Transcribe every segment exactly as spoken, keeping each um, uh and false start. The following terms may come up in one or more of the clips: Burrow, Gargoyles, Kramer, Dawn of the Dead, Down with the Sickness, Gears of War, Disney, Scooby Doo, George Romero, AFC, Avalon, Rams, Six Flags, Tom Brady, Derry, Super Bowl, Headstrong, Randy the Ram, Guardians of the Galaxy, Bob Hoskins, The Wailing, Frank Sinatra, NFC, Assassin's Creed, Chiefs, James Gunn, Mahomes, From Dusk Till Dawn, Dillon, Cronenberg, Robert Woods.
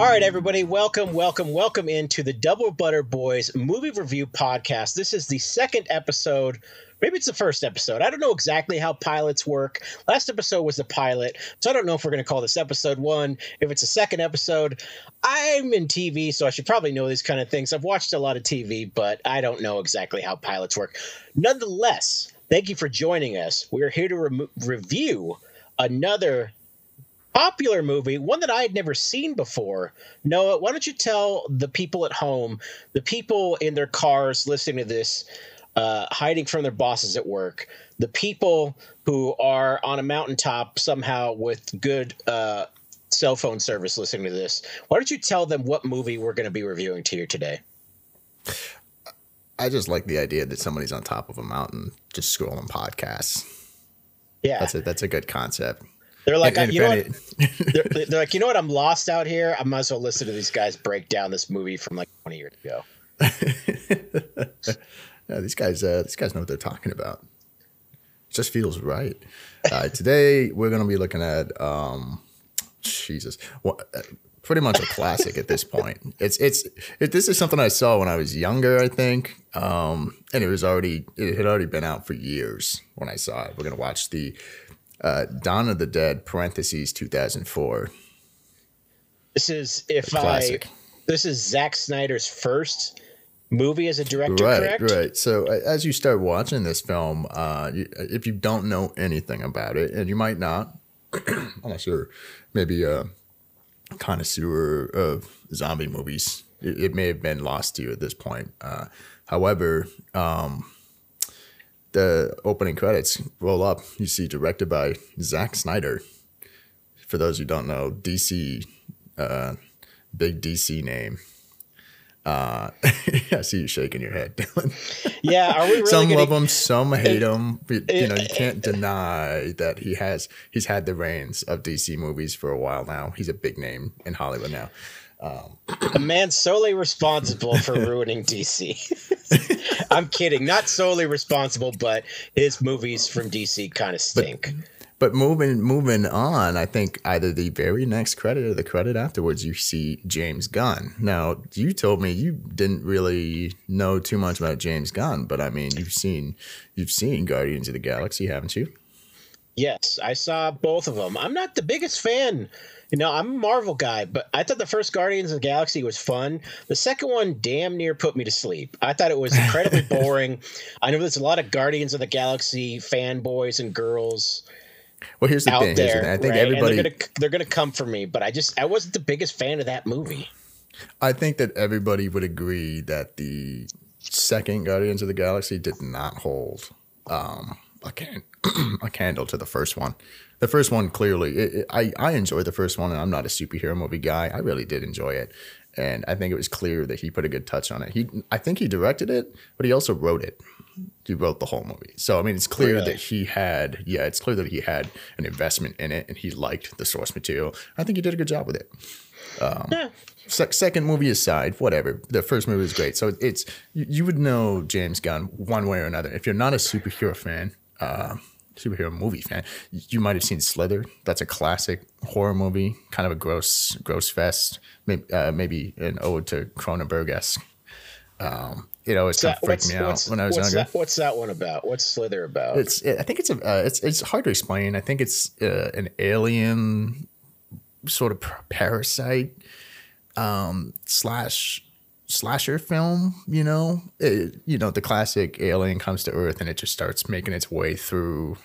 All right, everybody, welcome, welcome, welcome into the Double Butter Boys Movie Review Podcast. This is the second episode. Maybe it's the first episode. I don't know exactly how pilots work. Last episode was the pilot, so I don't know if we're going to call this episode one, if it's a second episode. I'm in T V, so I should probably know these kind of things. I've watched a lot of T V, but I don't know exactly how pilots work. Nonetheless, thank you for joining us. We're here to re- review another popular movie, one that I had never seen before. Noah, why don't you tell the people at home, the people in their cars listening to this, Uh, hiding from their bosses at work, the people who are on a mountaintop somehow with good uh, cell phone service listening to this, why don't you tell them what movie we're going to be reviewing to you today? I just like the idea that somebody's on top of a mountain just scrolling podcasts. Yeah. That's a, that's a good concept. They're like, and, and you know what? they're, they're like, you know what? I'm lost out here. I might as well listen to these guys break down this movie from like twenty years ago. Yeah, these guys, uh, these guys know what they're talking about. It just feels right. Uh, today, we're going to be looking at, um, Jesus, well, uh, pretty much a classic at this point. It's, it's, it, this is something I saw when I was younger, I think. Um, and it was already, it had already been out for years when I saw it. We're going to watch the uh, Dawn of the Dead, parentheses, two thousand four. This is, if I, this is Zack Snyder's first movie as a director, right, correct? Right. So uh, as you start watching this film, uh, you, if you don't know anything about it, and you might not, unless you're maybe a connoisseur of zombie movies, it, it may have been lost to you at this point. Uh, however, um, the opening credits roll up. You see directed by Zack Snyder. For those who don't know, D C, uh, big D C name. Uh, I see you shaking your head, Dylan. Yeah, are we really some gonna... love him, some hate him. But, you know, you can't deny that he has he's had the reins of D C movies for a while now. He's a big name in Hollywood now. Um, a man solely responsible for ruining D C. I'm kidding, not solely responsible, but his movies from D C kind of stink. But, But moving moving on, I think either the very next credit or the credit afterwards, you see James Gunn. Now, you told me you didn't really know too much about James Gunn, but I mean, you've seen you've seen Guardians of the Galaxy, haven't you? Yes, I saw both of them. I'm not the biggest fan. You know, I'm a Marvel guy, but I thought the first Guardians of the Galaxy was fun. The second one damn near put me to sleep. I thought it was incredibly boring. I know there's a lot of Guardians of the Galaxy fanboys and girls. Well, here's the thing. There, here's the thing. I think right? everybody and they're gonna, they're gonna come for me, but I just I wasn't the biggest fan of that movie. I think that everybody would agree that the second Guardians of the Galaxy did not hold um, a, can a candle to the first one. The first one clearly, it, it, I I enjoyed the first one, and I'm not a superhero movie guy. I really did enjoy it, and I think it was clear that he put a good touch on it. He I think he directed it, but he also wrote it. He wrote the whole movie. So, I mean, it's clear really? that he had, yeah, it's clear that he had an investment in it and he liked the source material. I think he did a good job with it. Um, yeah. se- second movie aside, whatever. The first movie was great. So it's, you, you would know James Gunn one way or another. If you're not a superhero fan, uh, superhero movie fan, you might have seen Slither. That's a classic horror movie, kind of a gross, gross fest, maybe, uh, maybe an ode to Cronenberg-esque. Um, It always kind of freaked me out when I was younger. That, what's that one about? What's Slither about? It's. It, I think it's a. Uh, it's. It's hard to explain. I think it's uh, an alien sort of parasite um, slash slasher film. You know, it, you know the classic alien comes to Earth and it just starts making its way through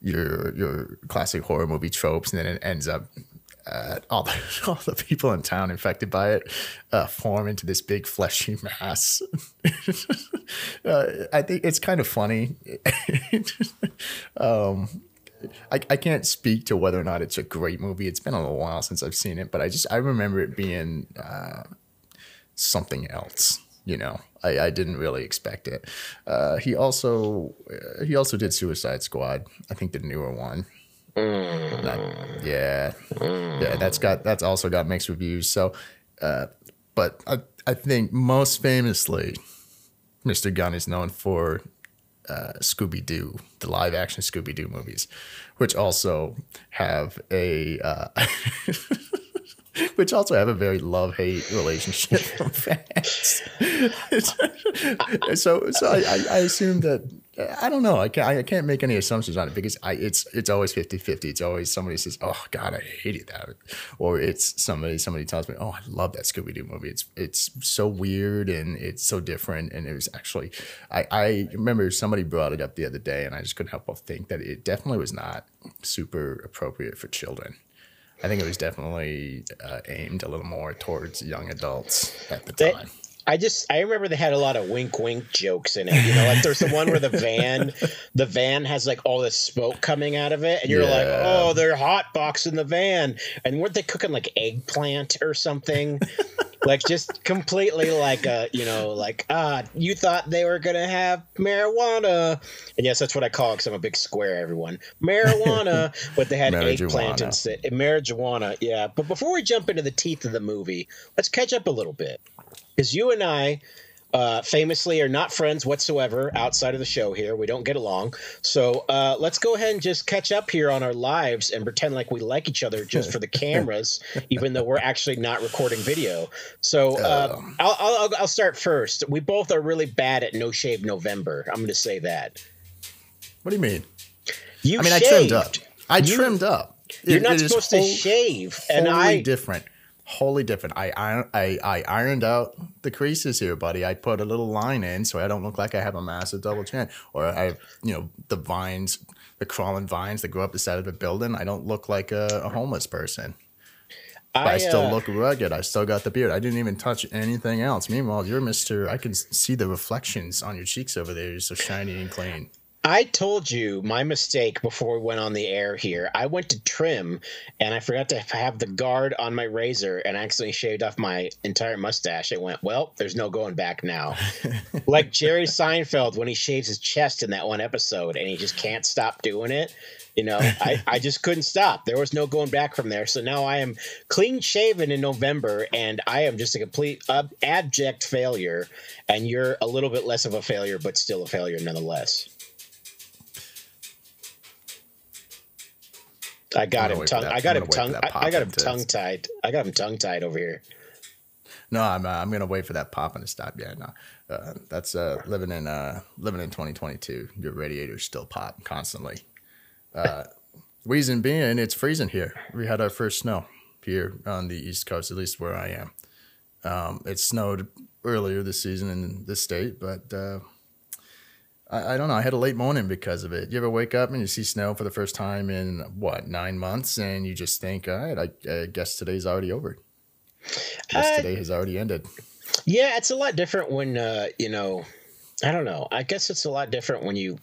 your your classic horror movie tropes, and then it ends up. Uh, all the all the people in town infected by it uh, form into this big fleshy mass. uh, I think it's kind of funny. um, I, I can't speak to whether or not it's a great movie. It's been a little while since I've seen it, but I just I remember it being uh, something else. You know, I, I didn't really expect it. Uh, he also uh, he also did Suicide Squad. I think the newer one. Mm. Not, yeah, yeah, that's got that's also got mixed reviews. So, uh, but I, I think most famously, Mister Gunn is known for uh, Scooby Doo, the live action Scooby Doo movies, which also have a uh, which also have a very love-hate relationship from fans. so so I, I assume that, I don't know, I can't, I can't make any assumptions on it because I, it's it's always fifty fifty. It's always somebody says, oh, God, I hated that. Or it's somebody somebody tells me, oh, I love that Scooby Doo movie. It's it's so weird and it's so different. And it was actually, I, I remember somebody brought it up the other day and I just couldn't help but think that it definitely was not super appropriate for children. I think it was definitely uh, aimed a little more towards young adults at the time. They, I just I remember they had a lot of wink wink jokes in it. You know, like there's the one where the van, the van has like all this smoke coming out of it, and you're yeah. like, oh, they're hotboxing the van, and weren't they cooking like eggplant or something? Like just completely like a, you know, like ah, you thought they were gonna have marijuana, and yes, that's what I call it because I'm a big square. Everyone marijuana, but they had eggplant instead. Marijuana, yeah. But before we jump into the teeth of the movie, let's catch up a little bit because you and I uh, famously are not friends whatsoever outside of the show. Here we don't get along, so uh, let's go ahead and just catch up here on our lives and pretend like we like each other just for the cameras, even though we're actually not recording video. So uh, oh. I'll, I'll, I'll start first. We both are really bad at No Shave November. I'm going to say that. What do you mean? You I mean, shaved. I trimmed up. I you, trimmed up. You're it, not it supposed to whole, shave, and I different. Wholly different. I, I I I ironed out the creases here, buddy. I put a little line in so I don't look like I have a massive double chin, or I have, you know, the vines, the crawling vines that grow up the side of a building. I don't look like a, a homeless person. But I, I still uh, look rugged. I still got the beard. I didn't even touch anything else. Meanwhile, you're Mister I can see the reflections on your cheeks over there. You're so shiny and clean. I told you my mistake before we went on the air here. I went to trim, and I forgot to have the guard on my razor, and I accidentally shaved off my entire mustache. I went, well, there's no going back now. Like Jerry Seinfeld when he shaves his chest in that one episode, and he just can't stop doing it. You know, I, I just couldn't stop. There was no going back from there. So now I am clean shaven in November, and I am just a complete ab- abject failure, and you're a little bit less of a failure, but still a failure nonetheless. I got him tongue. I got him tongue. I got him tongue tied. I got him tongue tied over here. No, I'm. Uh, I'm gonna wait for that popping to stop. Yeah, no, uh, that's uh, living in uh, living in twenty twenty-two. Your radiators still pop constantly. Uh, reason being, it's freezing here. We had our first snow here on the East Coast, at least where I am. Um, it snowed earlier this season in this state, but. Uh, I don't know. I had a late morning because of it. You ever wake up and you see snow for the first time in, what, nine months? And you just think, all right, I, I guess today's already over. I guess uh, today has already ended. Yeah, it's a lot different when, uh, you know, I don't know. I guess it's a lot different when you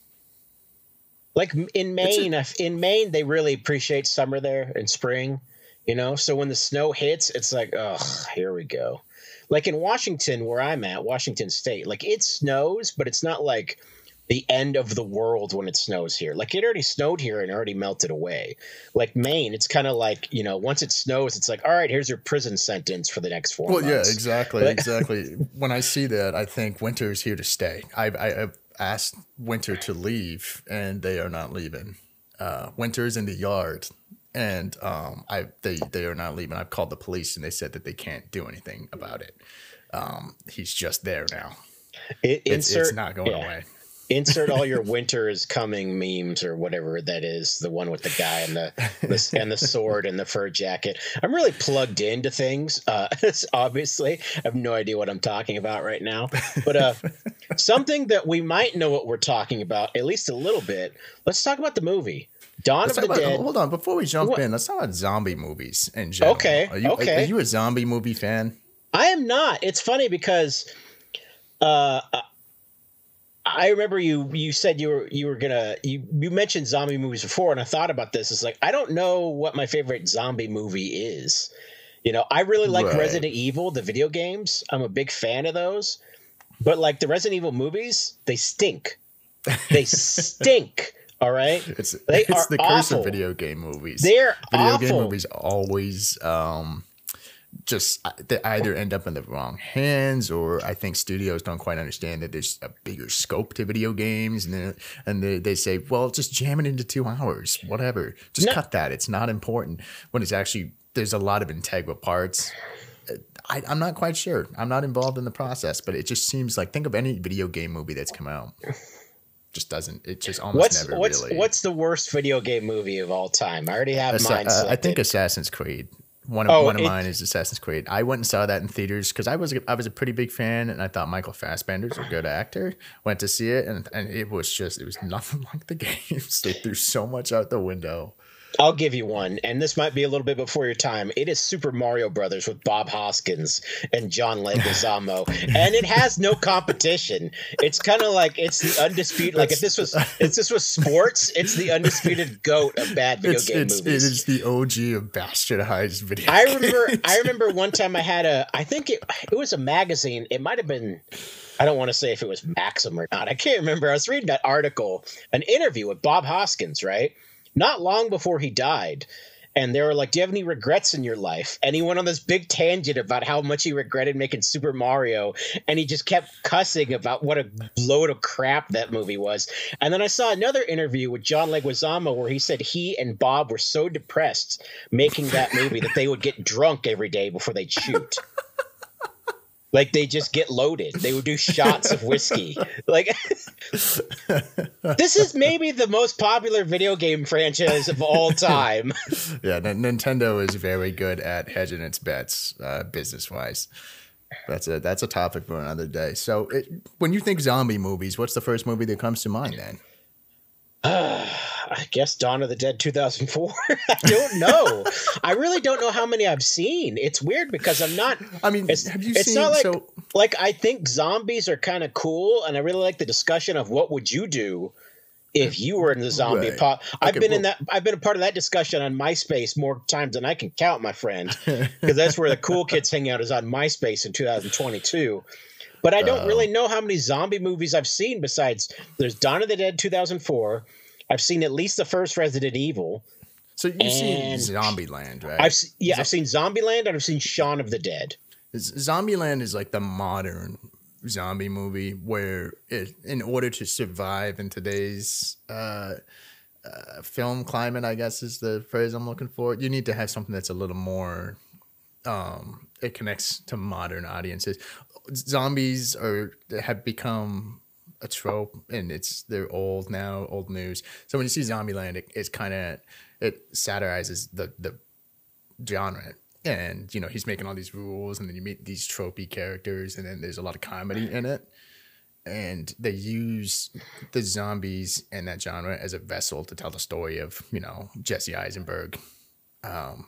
– like in Maine, a, in Maine, they really appreciate summer there and spring, you know. So when the snow hits, it's like, oh, here we go. Like in Washington, where I'm at, Washington State, like it snows, but it's not like the end of the world when it snows here. Like it already snowed here and already melted away. Like Maine, it's kind of like, you know, once it snows, it's like, all right, here's your prison sentence for the next four well, months. Well, yeah, exactly, but- exactly. When I see that, I think winter is here to stay. I've, I've asked winter to leave, and they are not leaving. Uh, winter is in the yard. And um, I they, they are not leaving. I've called the police, and they said that they can't do anything about it. Um, he's just there now. It, it's, insert, it's not going yeah. away. Insert all your winter is coming memes or whatever that is, the one with the guy and the, the and the sword and the fur jacket. I'm really plugged into things, uh, obviously. I have no idea what I'm talking about right now. But uh, something that we might know what we're talking about, at least a little bit, let's talk about the movie. Dawn of the Dead. Hold on, before we jump what? in, let's talk about zombie movies in general. Okay, are you, okay. Are, are you a zombie movie fan? I am not. It's funny because uh, I remember you. You said you were you were gonna you, you mentioned zombie movies before, and I thought about this. It's like I don't know what my favorite zombie movie is. You know, I really like right. Resident Evil, the video games. I'm a big fan of those, but like the Resident Evil movies, they stink. They stink. All right, it's they it's are the curse awful. of video game movies. They're video awful. Video game movies always um, just they either end up in the wrong hands, or I think studios don't quite understand that there's a bigger scope to video games, and and they, they say, well, just jam it into two hours, whatever, just no. cut that. It's not important. When it's actually there's a lot of integral parts. I, I'm not quite sure. I'm not involved in the process, but it just seems like think of any video game movie that's come out. Just doesn't it just almost what's, never what's, really what's the worst video game movie of all time? I already have Assa- mine selected. I think Assassin's Creed. One of, oh, one of it, mine is Assassin's Creed. I went and saw that in theaters because I was I was a pretty big fan, and I thought Michael Fassbender's a good actor. Went to see it, and, and it was just it was nothing like the games. They threw so much out the window. I'll give you one, and this might be a little bit before your time. It is Super Mario Brothers with Bob Hoskins and John Leguizamo, and it has no competition. It's kind of like it's the undisputed. Like if this was if this was sports, it's the undisputed GOAT of bad video it's, game it's, movies. It is the O G of bastardized video. I remember. Games. I remember one time I had a. I think it it was a magazine. It might have been. I don't want to say if it was Maxim or not. I can't remember. I was reading that article, an interview with Bob Hoskins, right? Not long before he died, and they were like, do you have any regrets in your life? And he went on this big tangent about how much he regretted making Super Mario, and he just kept cussing about what a load of crap that movie was. And then I saw another interview with John Leguizamo where he said he and Bob were so depressed making that movie that they would get drunk every day before they'd shoot. Like, they just get loaded. They would do shots of whiskey. Like, this is maybe the most popular video game franchise of all time. Yeah, Nintendo is very good at hedging its bets uh, business-wise. That's a that's a topic for another day. So it, when you think zombie movies, what's the first movie that comes to mind then? Uh, I guess Dawn of the Dead two thousand four. I don't know. I really don't know how many I've seen. It's weird because I'm not. I mean, it's, have you it's seen, not like so... like I think zombies are kind of cool, and I really like the discussion of what would you do if you were in the zombie right. pop. I've okay, been well, in that. I've been a part of that discussion on MySpace more times than I can count, my friend, because that's where the cool kids hang out is on MySpace in two thousand twenty-two. But I don't um, really know how many zombie movies I've seen besides there's Dawn of the Dead two thousand four. I've seen at least the first Resident Evil. So you've seen Zombieland, right? I've yeah, Z- I've seen Zombieland and I've seen Shaun of the Dead. Zombieland is like the modern zombie movie where it, in order to survive in today's uh, uh, film climate, I guess is the phrase I'm looking for, you need to have something that's a little more um, – it connects to modern audiences. Zombies are have become a trope, and it's they're old now, old news. So when you see Zombieland, it, it's kind of it satirizes the the genre, and you know he's making all these rules, and then you meet these tropey characters, and then there's a lot of comedy in it, and they use the zombies and that genre as a vessel to tell the story of you know Jesse Eisenberg. Um,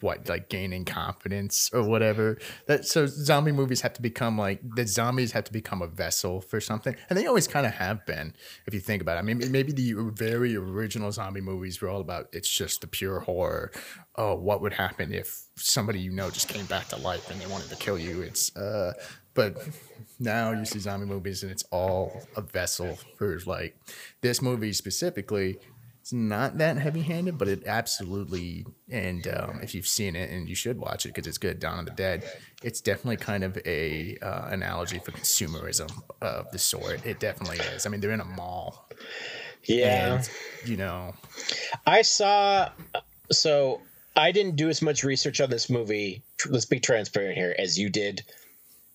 what like gaining confidence or whatever that so zombie movies have to become like the zombies have to become a vessel for something, and they always kind of have been if you think about it. I mean maybe the very original zombie movies were all about it's just the pure horror. Oh, what would happen if somebody you know just came back to life and they wanted to kill you? It's uh but now you see zombie movies and it's all a vessel for like this movie specifically. It's not that heavy-handed, but it absolutely, and um, if you've seen it, and you should watch it because it's good, Dawn of the Dead, it's definitely kind of a uh, analogy for consumerism of the sort. It definitely is. I mean, they're in a mall. Yeah. And, you know. I saw, so I didn't do as much research on this movie, let's be transparent here, as you did.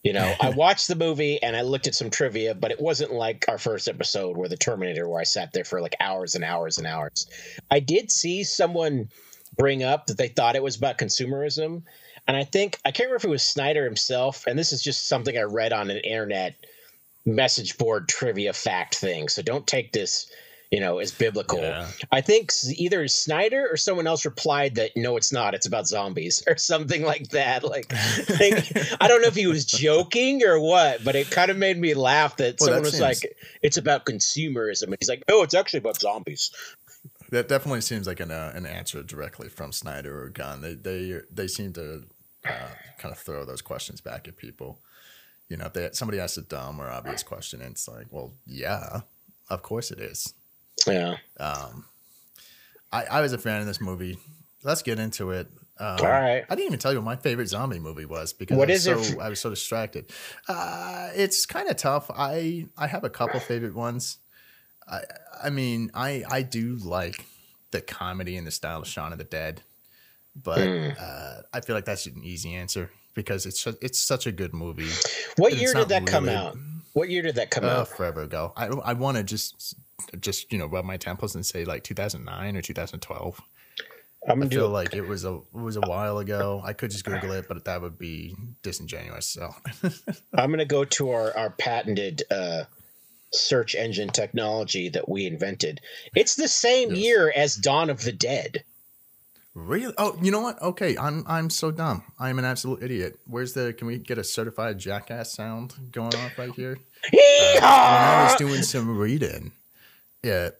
You know, I watched the movie and I looked at some trivia, but it wasn't like our first episode where the Terminator, where I sat there for like hours and hours and hours. I did see someone bring up that they thought it was about consumerism. And I think I can't remember if it was Snyder himself. And this is just something I read on an internet message board trivia fact thing. So don't take this, you know, as biblical. Yeah. I think either Snyder or someone else replied that, no, it's not. It's about zombies or something like that. Like, like I don't know if he was joking or what, but it kind of made me laugh that well, someone that was seems... like, it's about consumerism. And he's like, no, it's actually about zombies. That definitely seems like an uh, an answer directly from Snyder or Gunn. They, they, they seem to uh, kind of throw those questions back at people. You know, if they, somebody asks a dumb or obvious question, and it's like, well, yeah, of course it is. Yeah. Um, I, I was a fan of this movie. Let's get into it. Um, All right. I didn't even tell you what my favorite zombie movie was because what I, was is so, I was so distracted. Uh, it's kind of tough. I I have a couple favorite ones. I I mean, I, I do like the comedy and the style of Shaun of the Dead, but mm. uh, I feel like that's an easy answer because it's it's such a good movie. What year did that really, come out? What year did that come uh, out? Forever ago. I I want to just just you know rub my temples and say like two thousand nine or two thousand twelve. I'm I feel like it was a it was a while ago. I could just Google it, but that would be disingenuous. So I'm gonna go to our our patented uh, search engine technology that we invented. It's the same yes. year as Dawn of the Dead. Really? Oh, you know what? Okay, I'm I'm so dumb. I am an absolute idiot. Where's the? Can we get a certified jackass sound going off right here? Uh, I was doing some reading. Yeah.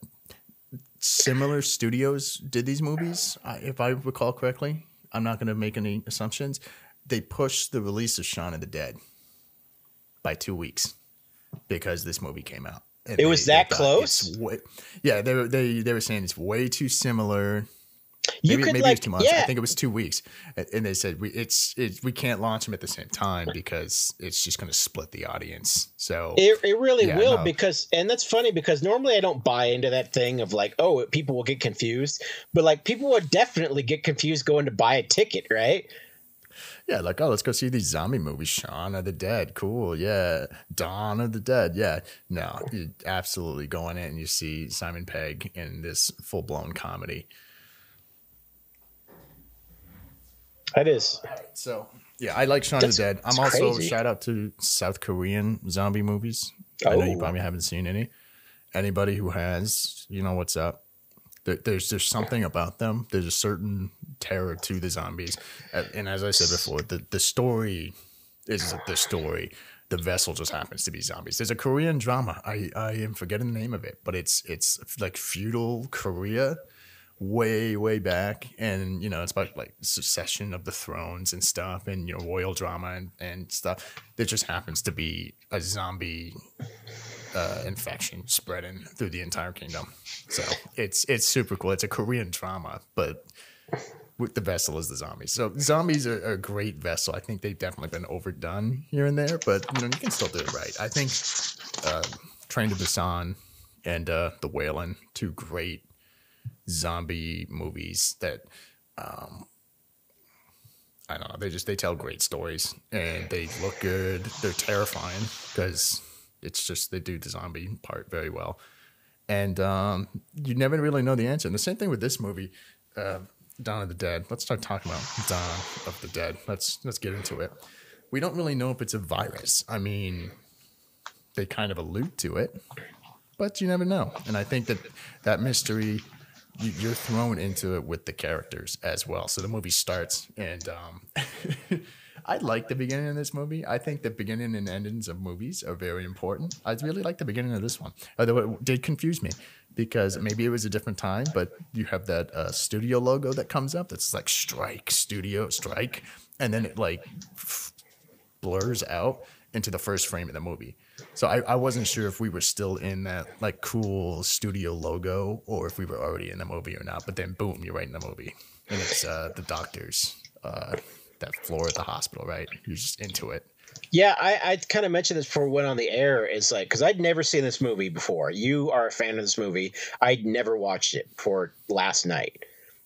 Similar studios did these movies, if I recall correctly. I'm not going to make any assumptions. They pushed the release of Shaun of the Dead by two weeks because this movie came out. It they, was that close? Way, yeah, they were they they were saying it's way too similar. You maybe could, maybe like, it was two months. Yeah. I think it was two weeks, and they said we it's it, we can't launch them at the same time because it's just going to split the audience. So it it really yeah, will no. because and that's funny because normally I don't buy into that thing of like oh people will get confused, but like people would definitely get confused going to buy a ticket, right? Yeah, like oh let's go see these zombie movies, Shaun of the Dead, cool, yeah, Dawn of the Dead, yeah. No, you're absolutely going in and you see Simon Pegg in this full blown comedy. That is. So, yeah, I like Shaun of the Dead. I'm also crazy. Shout out to South Korean zombie movies. Oh. I know you probably haven't seen any. Anybody who has, you know what's up. There, there's there's something about them. There's a certain terror to the zombies. And as I said before, the, the story is the story. The vessel just happens to be zombies. There's a Korean drama. I, I am forgetting the name of it, but it's it's like feudal Korea. Way, way back, and you know it's about like succession of the thrones and stuff, and you know royal drama and, and stuff. There just happens to be a zombie uh, infection spreading through the entire kingdom. So it's it's super cool. It's a Korean drama, but with the vessel is the zombies. So zombies are, are a great vessel. I think they've definitely been overdone here and there, but you know you can still do it right. I think uh, Train to Busan and uh, The Wailing, two great zombie movies that um I don't know, they just they tell great stories and they look good. They're terrifying because it's just they do the zombie part very well, and um you never really know the answer. And the same thing with this movie, uh Dawn of the Dead. Let's start talking about Dawn of the Dead. Let's let's get into it. We don't really know if it's a virus. I mean, they kind of allude to it, but you never know. And I think that that mystery, you're thrown into it with the characters as well. So the movie starts, and um, I like the beginning of this movie. I think the beginning and endings of movies are very important. I really like the beginning of this one, although it did confuse me because maybe it was a different time, but you have that uh, studio logo that comes up that's like Strike Studio, Strike, and then it like blurs out into the first frame of the movie. So I, I wasn't sure if we were still in that like cool studio logo or if we were already in the movie or not. But then boom, you're right in the movie, and it's uh, the doctors, uh, that floor at the hospital, right? You're just into it. Yeah, I, I kind of mentioned this before we went on the air. It's like because I'd never seen this movie before. You are a fan of this movie. I'd never watched it before last night.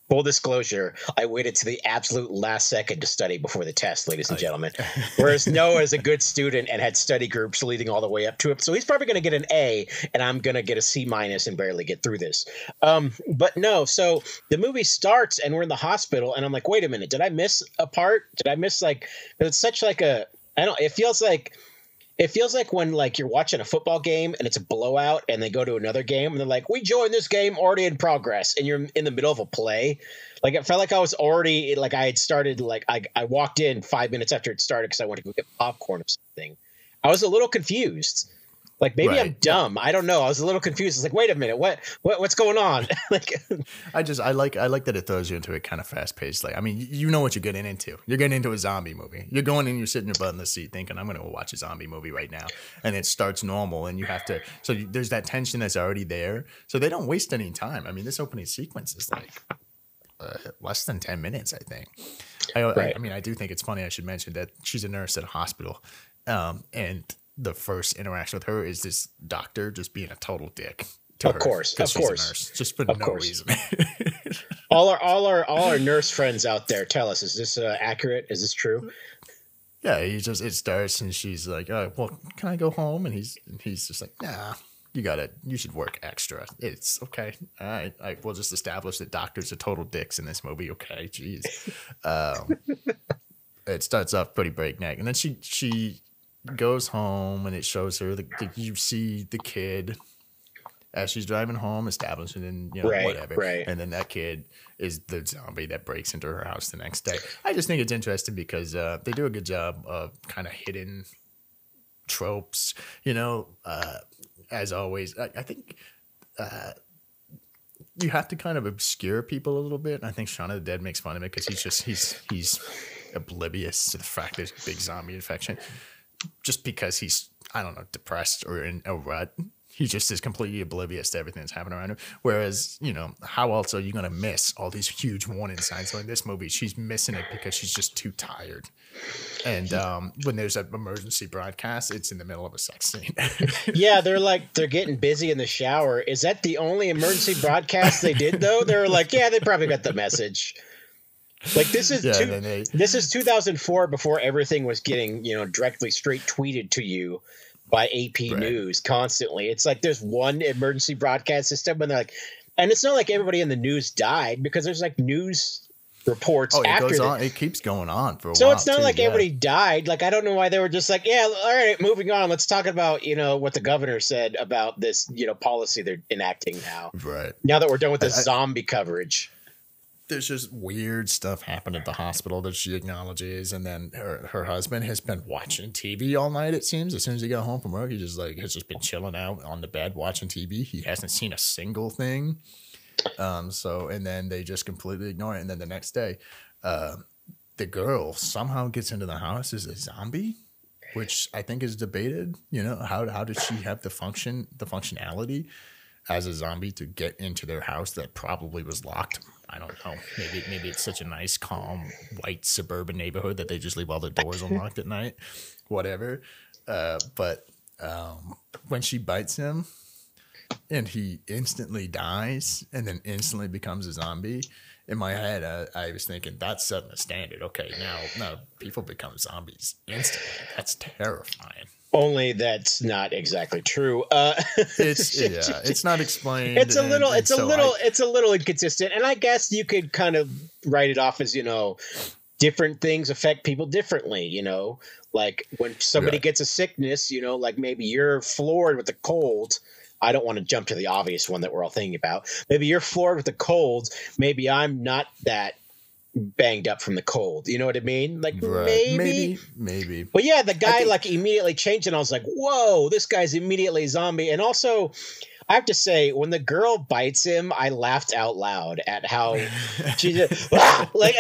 Full disclosure, I waited to the absolute last second to study before the test, ladies and gentlemen. Whereas Noah is a good student and had study groups leading all the way up to it. So he's probably going to get an A, and I'm going to get a C minus and barely get through this. Um, but no, so the movie starts, and we're in the hospital, and I'm like, wait a minute, did I miss a part? Did I miss like – it's such like a – I don't – it feels like – It feels like when like you're watching a football game and it's a blowout and they go to another game and they're like, we joined this game already in progress, and you're in the middle of a play. Like it felt like I was already like I had started like I, I walked in five minutes after it started because I wanted to go get popcorn or something. I was a little confused. Like maybe right. I'm dumb. I don't know. I was a little confused. It's like, wait a minute, what, what, what's going on? Like, I just, I like, I like that it throws you into it kind of fast paced. Like, I mean, you know what you're getting into. You're getting into a zombie movie. You're going in, you're sitting your butt in the seat, thinking, I'm going to go watch a zombie movie right now, and it starts normal, and you have to. So you, there's that tension that's already there. So they don't waste any time. I mean, this opening sequence is like uh, less than ten minutes, I think. I, right. I, I mean, I do think it's funny. I should mention that she's a nurse at a hospital, um, and the first interaction with her is this doctor just being a total dick. To of course, of course, nurse, just for of no course. reason. all our, all our, all our nurse friends out there, tell us: is this uh, accurate? Is this true? Yeah, he just it starts, and she's like, "Oh, well, can I go home?" And he's, and he's just like, "Nah, you got to, you should work extra. It's okay. All right, all right, we'll just establish that doctors are total dicks in this movie. Okay, jeez." Um, it starts off pretty breakneck, and then she she goes home, and it shows her the, the you see the kid. As she's driving home, establishing, and you know, right, whatever. Right. And then that kid is the zombie that breaks into her house the next day. I just think it's interesting because uh, they do a good job of kind of hidden tropes, you know, uh, as always. I, I think uh, you have to kind of obscure people a little bit. I think Shaun of the Dead makes fun of it because he's just, he's, he's oblivious to the fact there's a big zombie infection just because he's, I don't know, depressed or in a rut. He just is completely oblivious to everything that's happening around him. Whereas, you know, how else are you going to miss all these huge warning signs? Like this movie, she's missing it because she's just too tired. And um, when there's an emergency broadcast, it's in the middle of a sex scene. Yeah, they're like, they're getting busy in the shower. Is that the only emergency broadcast they did, though? They're like, yeah, they probably got the message. Like this is yeah, two, they, this is two thousand four before everything was getting, you know, directly straight tweeted to you. By A P right. News constantly. It's like there's one emergency broadcast system, and they're like, and it's not like everybody in the news died because there's like news reports. Oh, it after goes on. It keeps going on for a so while. So it's not too, like yeah. everybody died. Like I don't know why they were just like, yeah, all right, moving on. Let's talk about you know what the governor said about this you know policy they're enacting now. Right now that we're done with the zombie coverage. There's just weird stuff happening at the hospital that she acknowledges. And then her, her husband has been watching T V all night, it seems. As soon as he got home from work, he just like has just been chilling out on the bed watching T V. He hasn't seen a single thing. Um, so and then they just completely ignore it. And then the next day, uh, the girl somehow gets into the house as a zombie, which I think is debated. You know, how how did she have the function, the functionality as a zombie to get into their house that probably was locked? I don't know. Maybe maybe it's such a nice, calm, white suburban neighborhood that they just leave all their doors unlocked at night. Whatever. Uh, but um, when she bites him and he instantly dies and then instantly becomes a zombie, in my head, uh, I was thinking that's setting the standard. Okay, now, now people become zombies instantly. That's terrifying. Only that's not exactly true. Uh, it's yeah, it's not explained. It's a little, and, it's and a so little, I, it's a little inconsistent. And I guess you could kind of write it off as you know, different things affect people differently. You know, like when somebody right. gets a sickness, you know, like maybe you're floored with a cold. I don't want to jump to the obvious one that we're all thinking about. Maybe you're floored with a cold. Maybe I'm not that. Banged up from the cold, you know what I mean? Like right. maybe, maybe, maybe. But yeah, the guy think, like immediately changed, and I was like, "Whoa, this guy's immediately zombie." And also, I have to say, when the girl bites him, I laughed out loud at how she just ah! like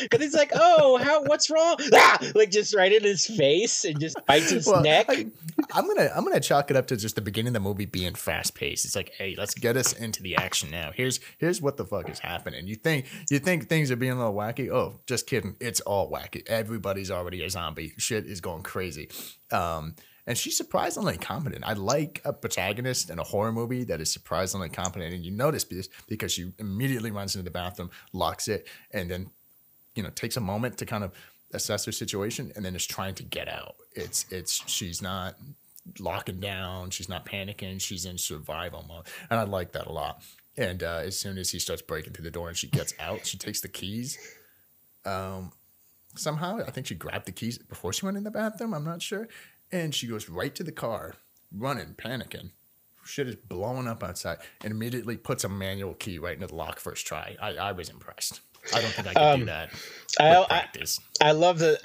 because he's like, "Oh, how? What's wrong?" Ah! Like just right in his face and just bites his well, neck. I, I'm gonna I'm gonna chalk it up to just the beginning of the movie being fast paced. It's like, hey, let's get us into the action now. Here's here's what the fuck is happening. You think you think things are being a little wacky? Oh, just kidding. It's all wacky. Everybody's already a zombie. Shit is going crazy. Um, and she's surprisingly competent. I like a protagonist in a horror movie that is surprisingly competent. And you notice this because she immediately runs into the bathroom, locks it, and then you know takes a moment to kind of assess her situation, and then is trying to get out. It's it's she's not locking down. She's not panicking. She's in survival mode, and I like that a lot. And uh, as soon as he starts breaking through the door and she gets out, she takes the keys. Um, somehow, I think she grabbed the keys before she went in the bathroom. I'm not sure. And she goes right to the car, running, panicking. Shit is blowing up outside, and immediately puts a manual key right into the lock first try. I, I was impressed. I don't think I can um, do that. I, I I love the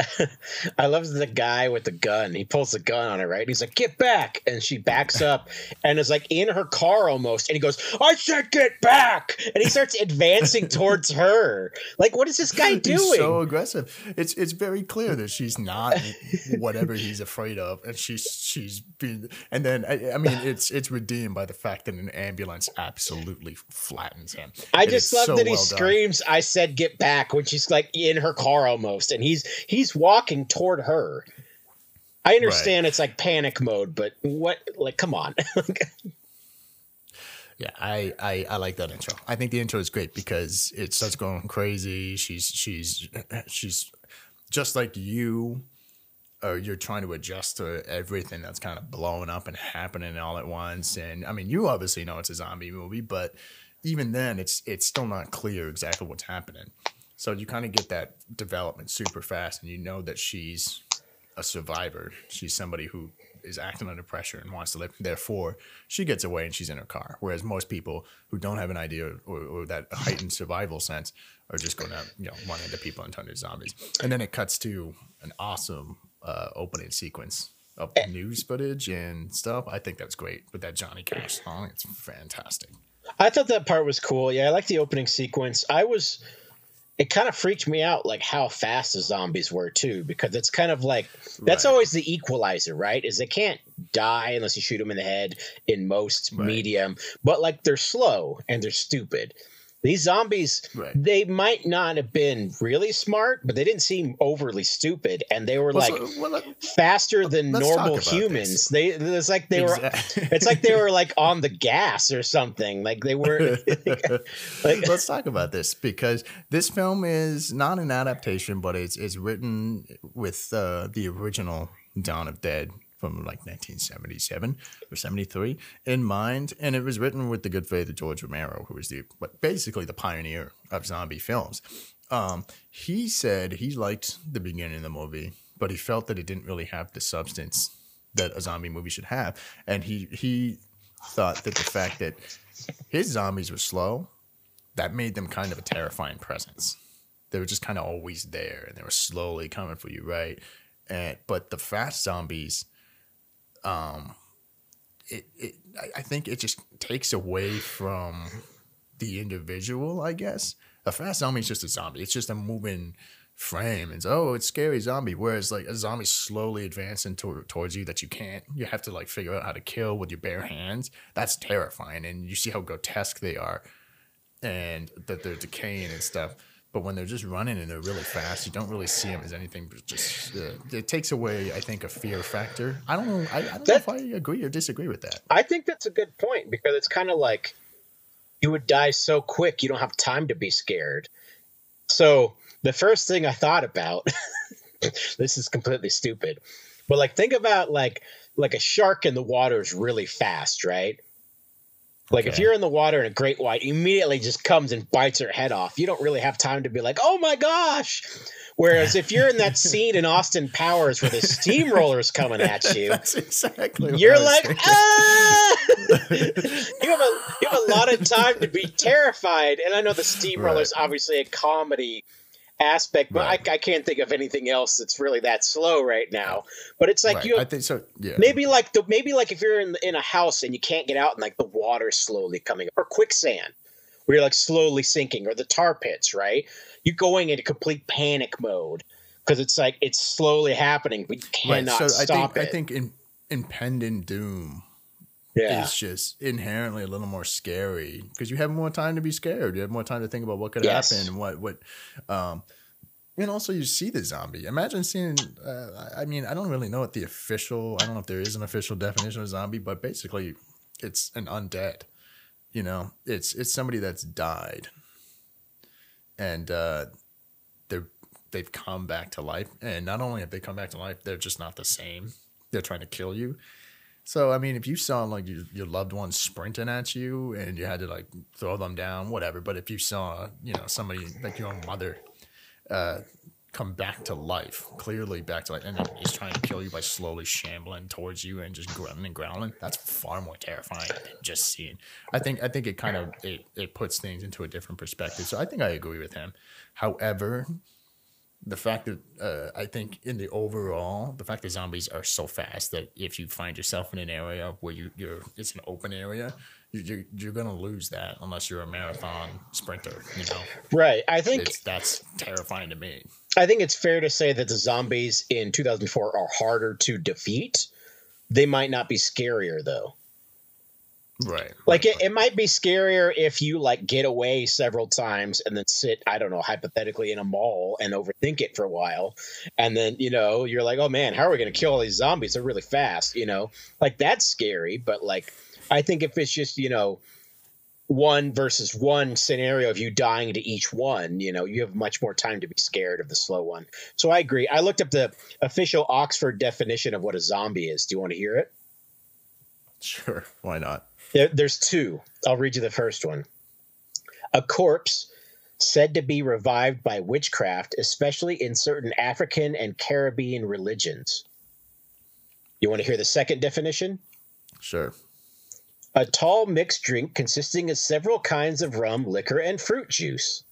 I love the guy with the gun. He pulls the gun on her, right? He's like, "Get back!" And she backs up and is like in her car almost. And he goes, "I said, get back!" And he starts advancing towards her. Like, what is this guy doing? He's so aggressive. It's it's very clear that she's not whatever he's afraid of, and she's she's being. And then I, I mean, it's it's redeemed by the fact that an ambulance absolutely flattens him. I and just love so that he well screams, done. "I said, get back!" when she's like in her car almost, and he's he's walking toward her. I understand, right? It's like panic mode, but what, like, come on. Yeah, I, I I like that intro. I think the intro is great because it starts going crazy. She's she's she's just like you, or you're trying to adjust to everything that's kind of blowing up and happening all at once. And I mean, you obviously know it's a zombie movie, but even then, it's it's still not clear exactly what's happening. So you kind of get that development super fast, and you know that she's a survivor. She's somebody who is acting under pressure and wants to live. Therefore, she gets away and she's in her car. Whereas most people who don't have an idea or, or that heightened survival sense are just going to, you know, run into people and turn into zombies. And then it cuts to an awesome uh, opening sequence of news footage and stuff. I think that's great. With that Johnny Cash song, it's fantastic. I thought that part was cool. Yeah, I like the opening sequence. I was... It kind of freaked me out, like how fast the zombies were too, because it's kind of like that's right. always the equalizer, right? Is they can't die unless you shoot them in the head in most right. medium, but like they're slow and they're stupid. These zombies, right. they might not have been really smart, but they didn't seem overly stupid, and they were well, like so, well, faster than normal humans. This. They it's like they exactly. were, it's like they were like on the gas or something. Like they were. Like, let's talk about this, because this film is not an adaptation, but it's it's written with uh, the original Dawn of the Dead from like nineteen seventy-seven or seventy-three in mind. And it was written with the good faith of George Romero, who was the basically the pioneer of zombie films. Um, he said he liked the beginning of the movie, but he felt that it didn't really have the substance that a zombie movie should have. And he, he thought that the fact that his zombies were slow, that made them kind of a terrifying presence. They were just kind of always there, and they were slowly coming for you, right? And, but the fast zombies... Um, it, it, I think it just takes away from the individual, I guess. A fast zombie is just a zombie. It's just a moving frame. It's, oh, it's scary zombie. Whereas like a zombie slowly advancing to, towards you that you can't, you have to like figure out how to kill with your bare hands. That's terrifying. And you see how grotesque they are and that they're decaying and stuff. But when they're just running and they're really fast, you don't really see them as anything. But just uh, it takes away, I think, a fear factor. I don't know. I, I don't that, know if I agree or disagree with that. I think that's a good point, because it's kind of like you would die so quick, you don't have time to be scared. So the first thing I thought about, this is completely stupid, but like think about like like a shark in the water is really fast, right? Like, okay. If you're in the water and a great white immediately just comes and bites her head off, you don't really have time to be like, oh, my gosh. Whereas if you're in that scene in Austin Powers where the steamroller is coming at you, that's exactly you're like, ah! you, have a, you have a lot of time to be terrified. And I know the steamroller right. is obviously a comedy aspect, but right. I, I can't think of anything else that's really that slow right now. But it's like right. you, I think so. Yeah. Maybe like the maybe like if you're in in a house and you can't get out, and like the water's slowly coming, or quicksand, where you're like slowly sinking, or the tar pits, right? You're going into complete panic mode because it's like it's slowly happening, but you cannot right. so stop I think, it. I think in, impending doom. Yeah. It's just inherently a little more scary because you have more time to be scared. You have more time to think about what could yes. happen and what, what, um, and also you see the zombie. Imagine seeing, uh, I mean, I don't really know what the official, I don't know if there is an official definition of zombie, but basically it's an undead, you know, it's, it's somebody that's died and, uh, they're, they've come back to life. And not only have they come back to life, they're just not the same. They're trying to kill you. So, I mean, if you saw, like, your, your loved one sprinting at you and you had to, like, throw them down, whatever. But if you saw, you know, somebody, like your own mother, uh, come back to life, clearly back to life, and he's trying to kill you by slowly shambling towards you and just grunting and growling. That's far more terrifying than just seeing. I think I think it kind of it, it puts things into a different perspective. So I think I agree with him. However, the fact that uh, I think in the overall, the fact that zombies are so fast that if you find yourself in an area where you, you're, it's an open area, you, you're you're gonna lose that unless you're a marathon sprinter, you know. Right. I think it's, that's terrifying to me. I think it's fair to say that the zombies in two thousand four are harder to defeat. They might not be scarier though. Right. Like right, it, right. it might be scarier if you like get away several times and then sit, I don't know, hypothetically in a mall and overthink it for a while. And then, you know, you're like, oh man, how are we going to kill all these zombies? They're really fast, you know, like that's scary. But like, I think if it's just, you know, one versus one scenario of you dying to each one, you know, you have much more time to be scared of the slow one. So I agree. I looked up the official Oxford definition of what a zombie is. Do you want to hear it? Sure. Why not? There, there's two. I'll read you the first one. A corpse said to be revived by witchcraft, especially in certain African and Caribbean religions. You want to hear the second definition? Sure. A tall mixed drink consisting of several kinds of rum, liquor, and fruit juice.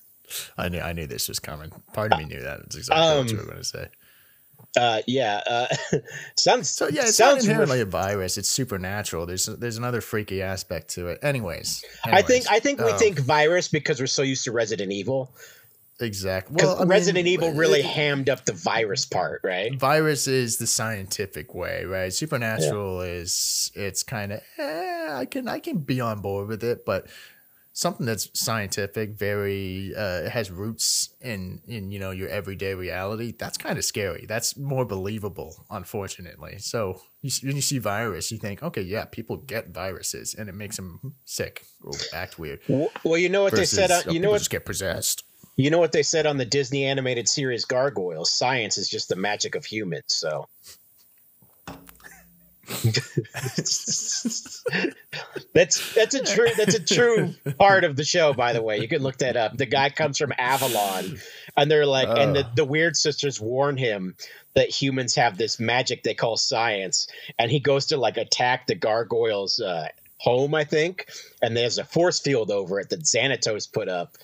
I knew I knew this was coming. Part of me knew that. That's exactly um, what you were going to say. Uh, yeah, uh, sounds so. Yeah, it sounds inherently a virus. It's supernatural. There's there's another freaky aspect to it. Anyways, anyways I think I think um, we think virus because we're so used to Resident Evil. Exactly. Well, Resident mean, Evil really it, hammed up the virus part, right? Virus is the scientific way, right? Supernatural yeah. is it's kind of eh, I can I can be on board with it, but something that's scientific, very uh, has roots in in you know your everyday reality. That's kind of scary. That's more believable, unfortunately. So you, when you see virus, you think, okay, yeah, people get viruses, and it makes them sick or act weird. Well, you know what Versus, they said. Uh, you oh, know what just get possessed. You know what they said on the Disney animated series Gargoyles? Science is just the magic of humans, so. that's that's a true that's a true part of the show, by the way. You can look that up. The guy comes from Avalon and they're like uh. and the, the weird sisters warn him that humans have this magic they call science, and he goes to like attack the gargoyles uh home, I think, and there's a force field over it that Xanatos put up,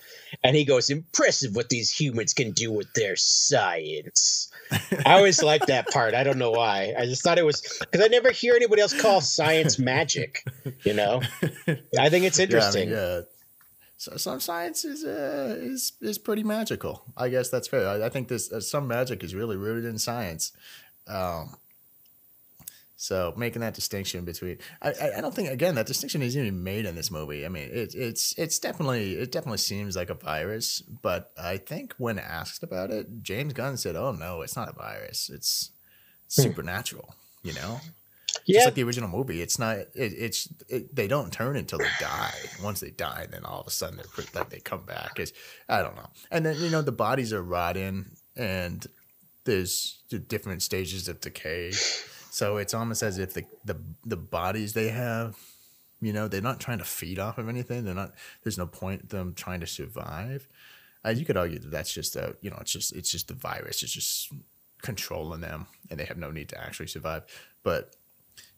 and he goes, impressive what these humans can do with their science. I always liked that part. I don't know why. I just thought it was because I never hear anybody else call science magic, you know. I think it's interesting. Yeah, I mean, yeah. So some science is uh, is is pretty magical. I guess that's fair. I, I think this uh, some magic is really rooted in science. Um, So making that distinction between, I, I don't think again that distinction is even made in this movie. I mean, it, it's it's definitely it definitely seems like a virus, but I think when asked about it, James Gunn said, "Oh no, it's not a virus. It's supernatural." You know, yeah. Just like the original movie, it's not. It, it's it, they don't turn until they die. Once they die, then all of a sudden they're like they come back. It's, I don't know. And then you know the bodies are rotting, and there's different stages of decay. So it's almost as if the, the the bodies they have, you know, they're not trying to feed off of anything. They're not. There's no point them trying to survive. Uh, you could argue that that's just a, you know, it's just it's just the virus. It's just controlling them, and they have no need to actually survive. But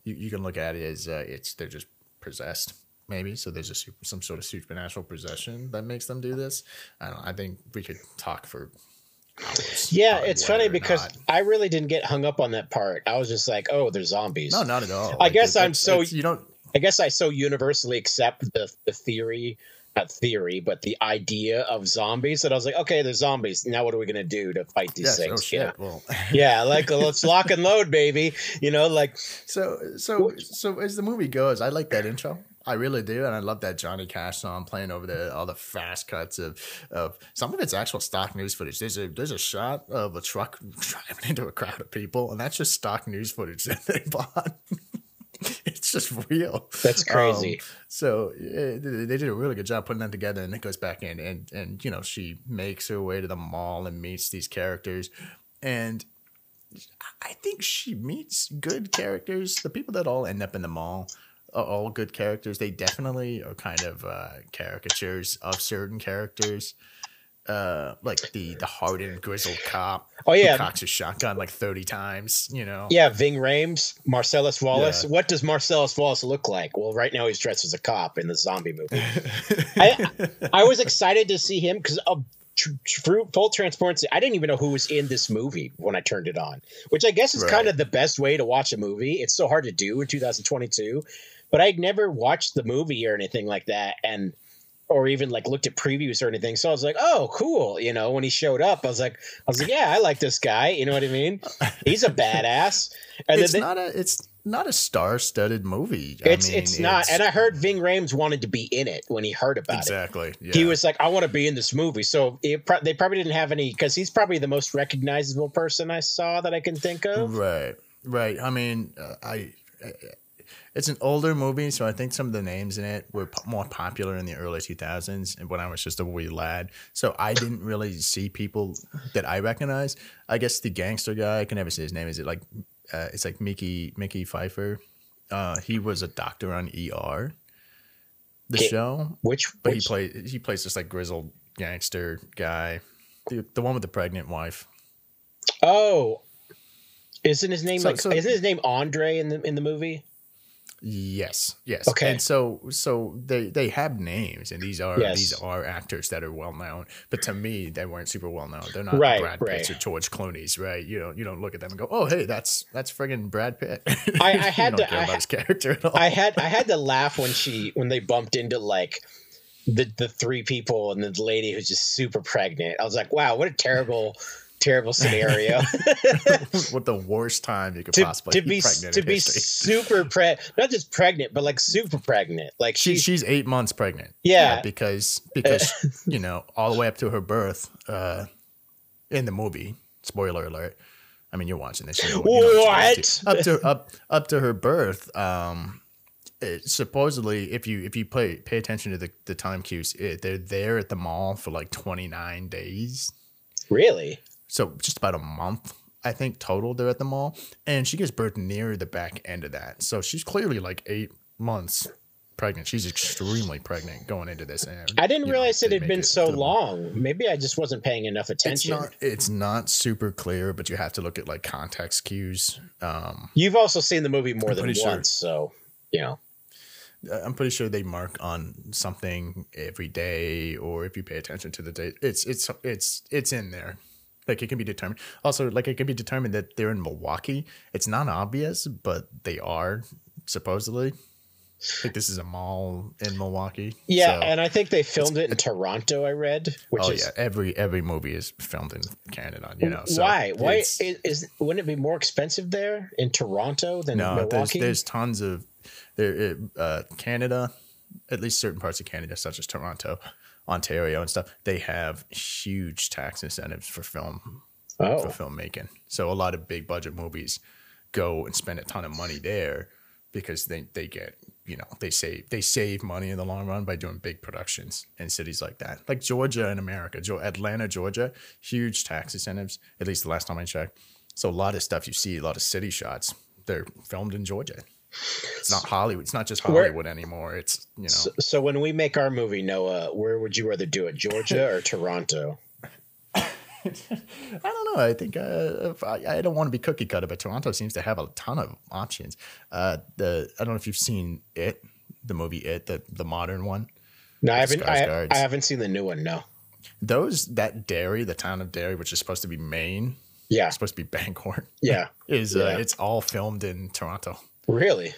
you, you can look at it as uh, it's they're just possessed, maybe. So there's a super, some sort of supernatural possession that makes them do this. I don't. I think we could talk for. Yeah, it's funny because not. I really didn't get hung up on that part. I was just like, "Oh, they're zombies." No, not at all. I like, guess I'm so you don't. I guess I so universally accept the the theory, not theory, but the idea of zombies that I was like, "Okay, they're zombies. Now what are we gonna do to fight these yes, things?" Oh, shit. Yeah, well. yeah, like let's lock and load, baby. You know, like so. So so as the movie goes, I like that intro. I really do, and I love that Johnny Cash song playing over the all the fast cuts of, of some of it's actual stock news footage. There's a there's a shot of a truck driving into a crowd of people, and that's just stock news footage that they bought. It's just real. That's crazy. Um, so it, they did a really good job putting that together, and it goes back in, and and you know she makes her way to the mall and meets these characters, and I think she meets good characters. The people that all end up in the mall. All good characters. They definitely are kind of uh, caricatures of certain characters. uh, like the the hardened, grizzled cop. Oh yeah, who cocks his shotgun like thirty times. You know. Yeah, Ving Rhames, Marcellus Wallace. Yeah. What does Marcellus Wallace look like? Well, right now he's dressed as a cop in the zombie movie. I I was excited to see him because a. True, full transparency, I didn't even know who was in this movie when I turned it on, which I guess is right. kind of the best way to watch a movie. It's so hard to do in two thousand twenty-two, but I'd never watched the movie or anything like that, and or even like looked at previews or anything. So I was like, oh, cool. You know, when he showed up, I was like, I was like, yeah, I like this guy. You know what I mean? He's a badass. And it's then they, not a, it's not a star-studded movie. I it's mean, it's not. It's, and I heard Ving Rhames wanted to be in it when he heard about exactly, it. Exactly. Yeah. He was like, I want to be in this movie. So it pro- they probably didn't have any, because he's probably the most recognizable person I saw that I can think of. Right. Right. I mean, uh, I, I it's an older movie, so I think some of the names in it were p- more popular in the early two thousands and when I was just a wee lad. So I didn't really see people that I recognize. I guess the gangster guy, I can never say his name. Is it like uh, it's like Mickey Mickey Pfeiffer? Uh, he was a doctor on E R, the it, show. Which but which? he plays he plays this like grizzled gangster guy, the the one with the pregnant wife. Oh, isn't his name so, like so, isn't his name Andre in the in the movie? Yes. Yes. Okay. And so, so they, they have names, and these are yes. these are actors that are well known. But to me, they weren't super well known. They're not right, Brad Pitt right. or George Clooney's, right? You don't you don't look at them and go, oh, hey, that's that's friggin' Brad Pitt. I, I had you don't to care I, about his character at all. I had I had to laugh when she when they bumped into like the the three people and the lady who's just super pregnant. I was like, wow, what a terrible. Terrible scenario. What the worst time you could to, possibly to be pregnant to in be history. super pregnant, not just pregnant, but like super pregnant. Like she, she she's eight months pregnant. Yeah, yeah because because you know all the way up to her birth uh, in the movie. Spoiler alert. I mean, you're watching this. You know, what you know, up to up up to her birth. Um, It, supposedly, if you if you play pay attention to the the time cues, it, they're there at the mall for like twenty-nine days. Really. So just about a month, I think, total they're at the mall. And she gives birth near the back end of that. So she's clearly like eight months pregnant. She's extremely pregnant going into this. And, I didn't realize know, it had been it so long. Mall. Maybe I just wasn't paying enough attention. It's not, it's not super clear, but you have to look at like context cues. Um, You've also seen the movie more I'm than sure. once. So, you know. I'm pretty sure they mark on something every day, or if you pay attention to the date, it's it's it's it's in there. Like it can be determined. Also, like it can be determined that they're in Milwaukee. It's not obvious, but they are supposedly. Like this is a mall in Milwaukee. Yeah, so and I think they filmed it in Toronto. I read. Which oh is, yeah, every every movie is filmed in Canada. You know so why? Why is, is wouldn't it be more expensive there in Toronto than no, Milwaukee? There's, there's tons of there uh, Canada, at least certain parts of Canada, such as Toronto. Ontario and stuff, they have huge tax incentives for film oh. for filmmaking. So a lot of big budget movies go and spend a ton of money there because they, they get, you know, they save they save money in the long run by doing big productions in cities like that. Like Georgia in America, Atlanta, Georgia, huge tax incentives, at least the last time I checked. So a lot of stuff you see, a lot of city shots, they're filmed in Georgia. It's not Hollywood. It's not just Hollywood where, anymore. It's, you know. So, so when we make our movie, Noah, where would you rather do it? Georgia or Toronto? I don't know. I think uh, I, I don't want to be cookie cutter, but Toronto seems to have a ton of options. Uh, the I don't know if you've seen It, the movie It, the, the modern one. No, I haven't. I, I haven't seen the new one. No. Those that Derry, the town of Derry, which is supposed to be Maine. Yeah. It's supposed to be Bangor. Yeah. is uh, yeah. It's all filmed in Toronto. Really?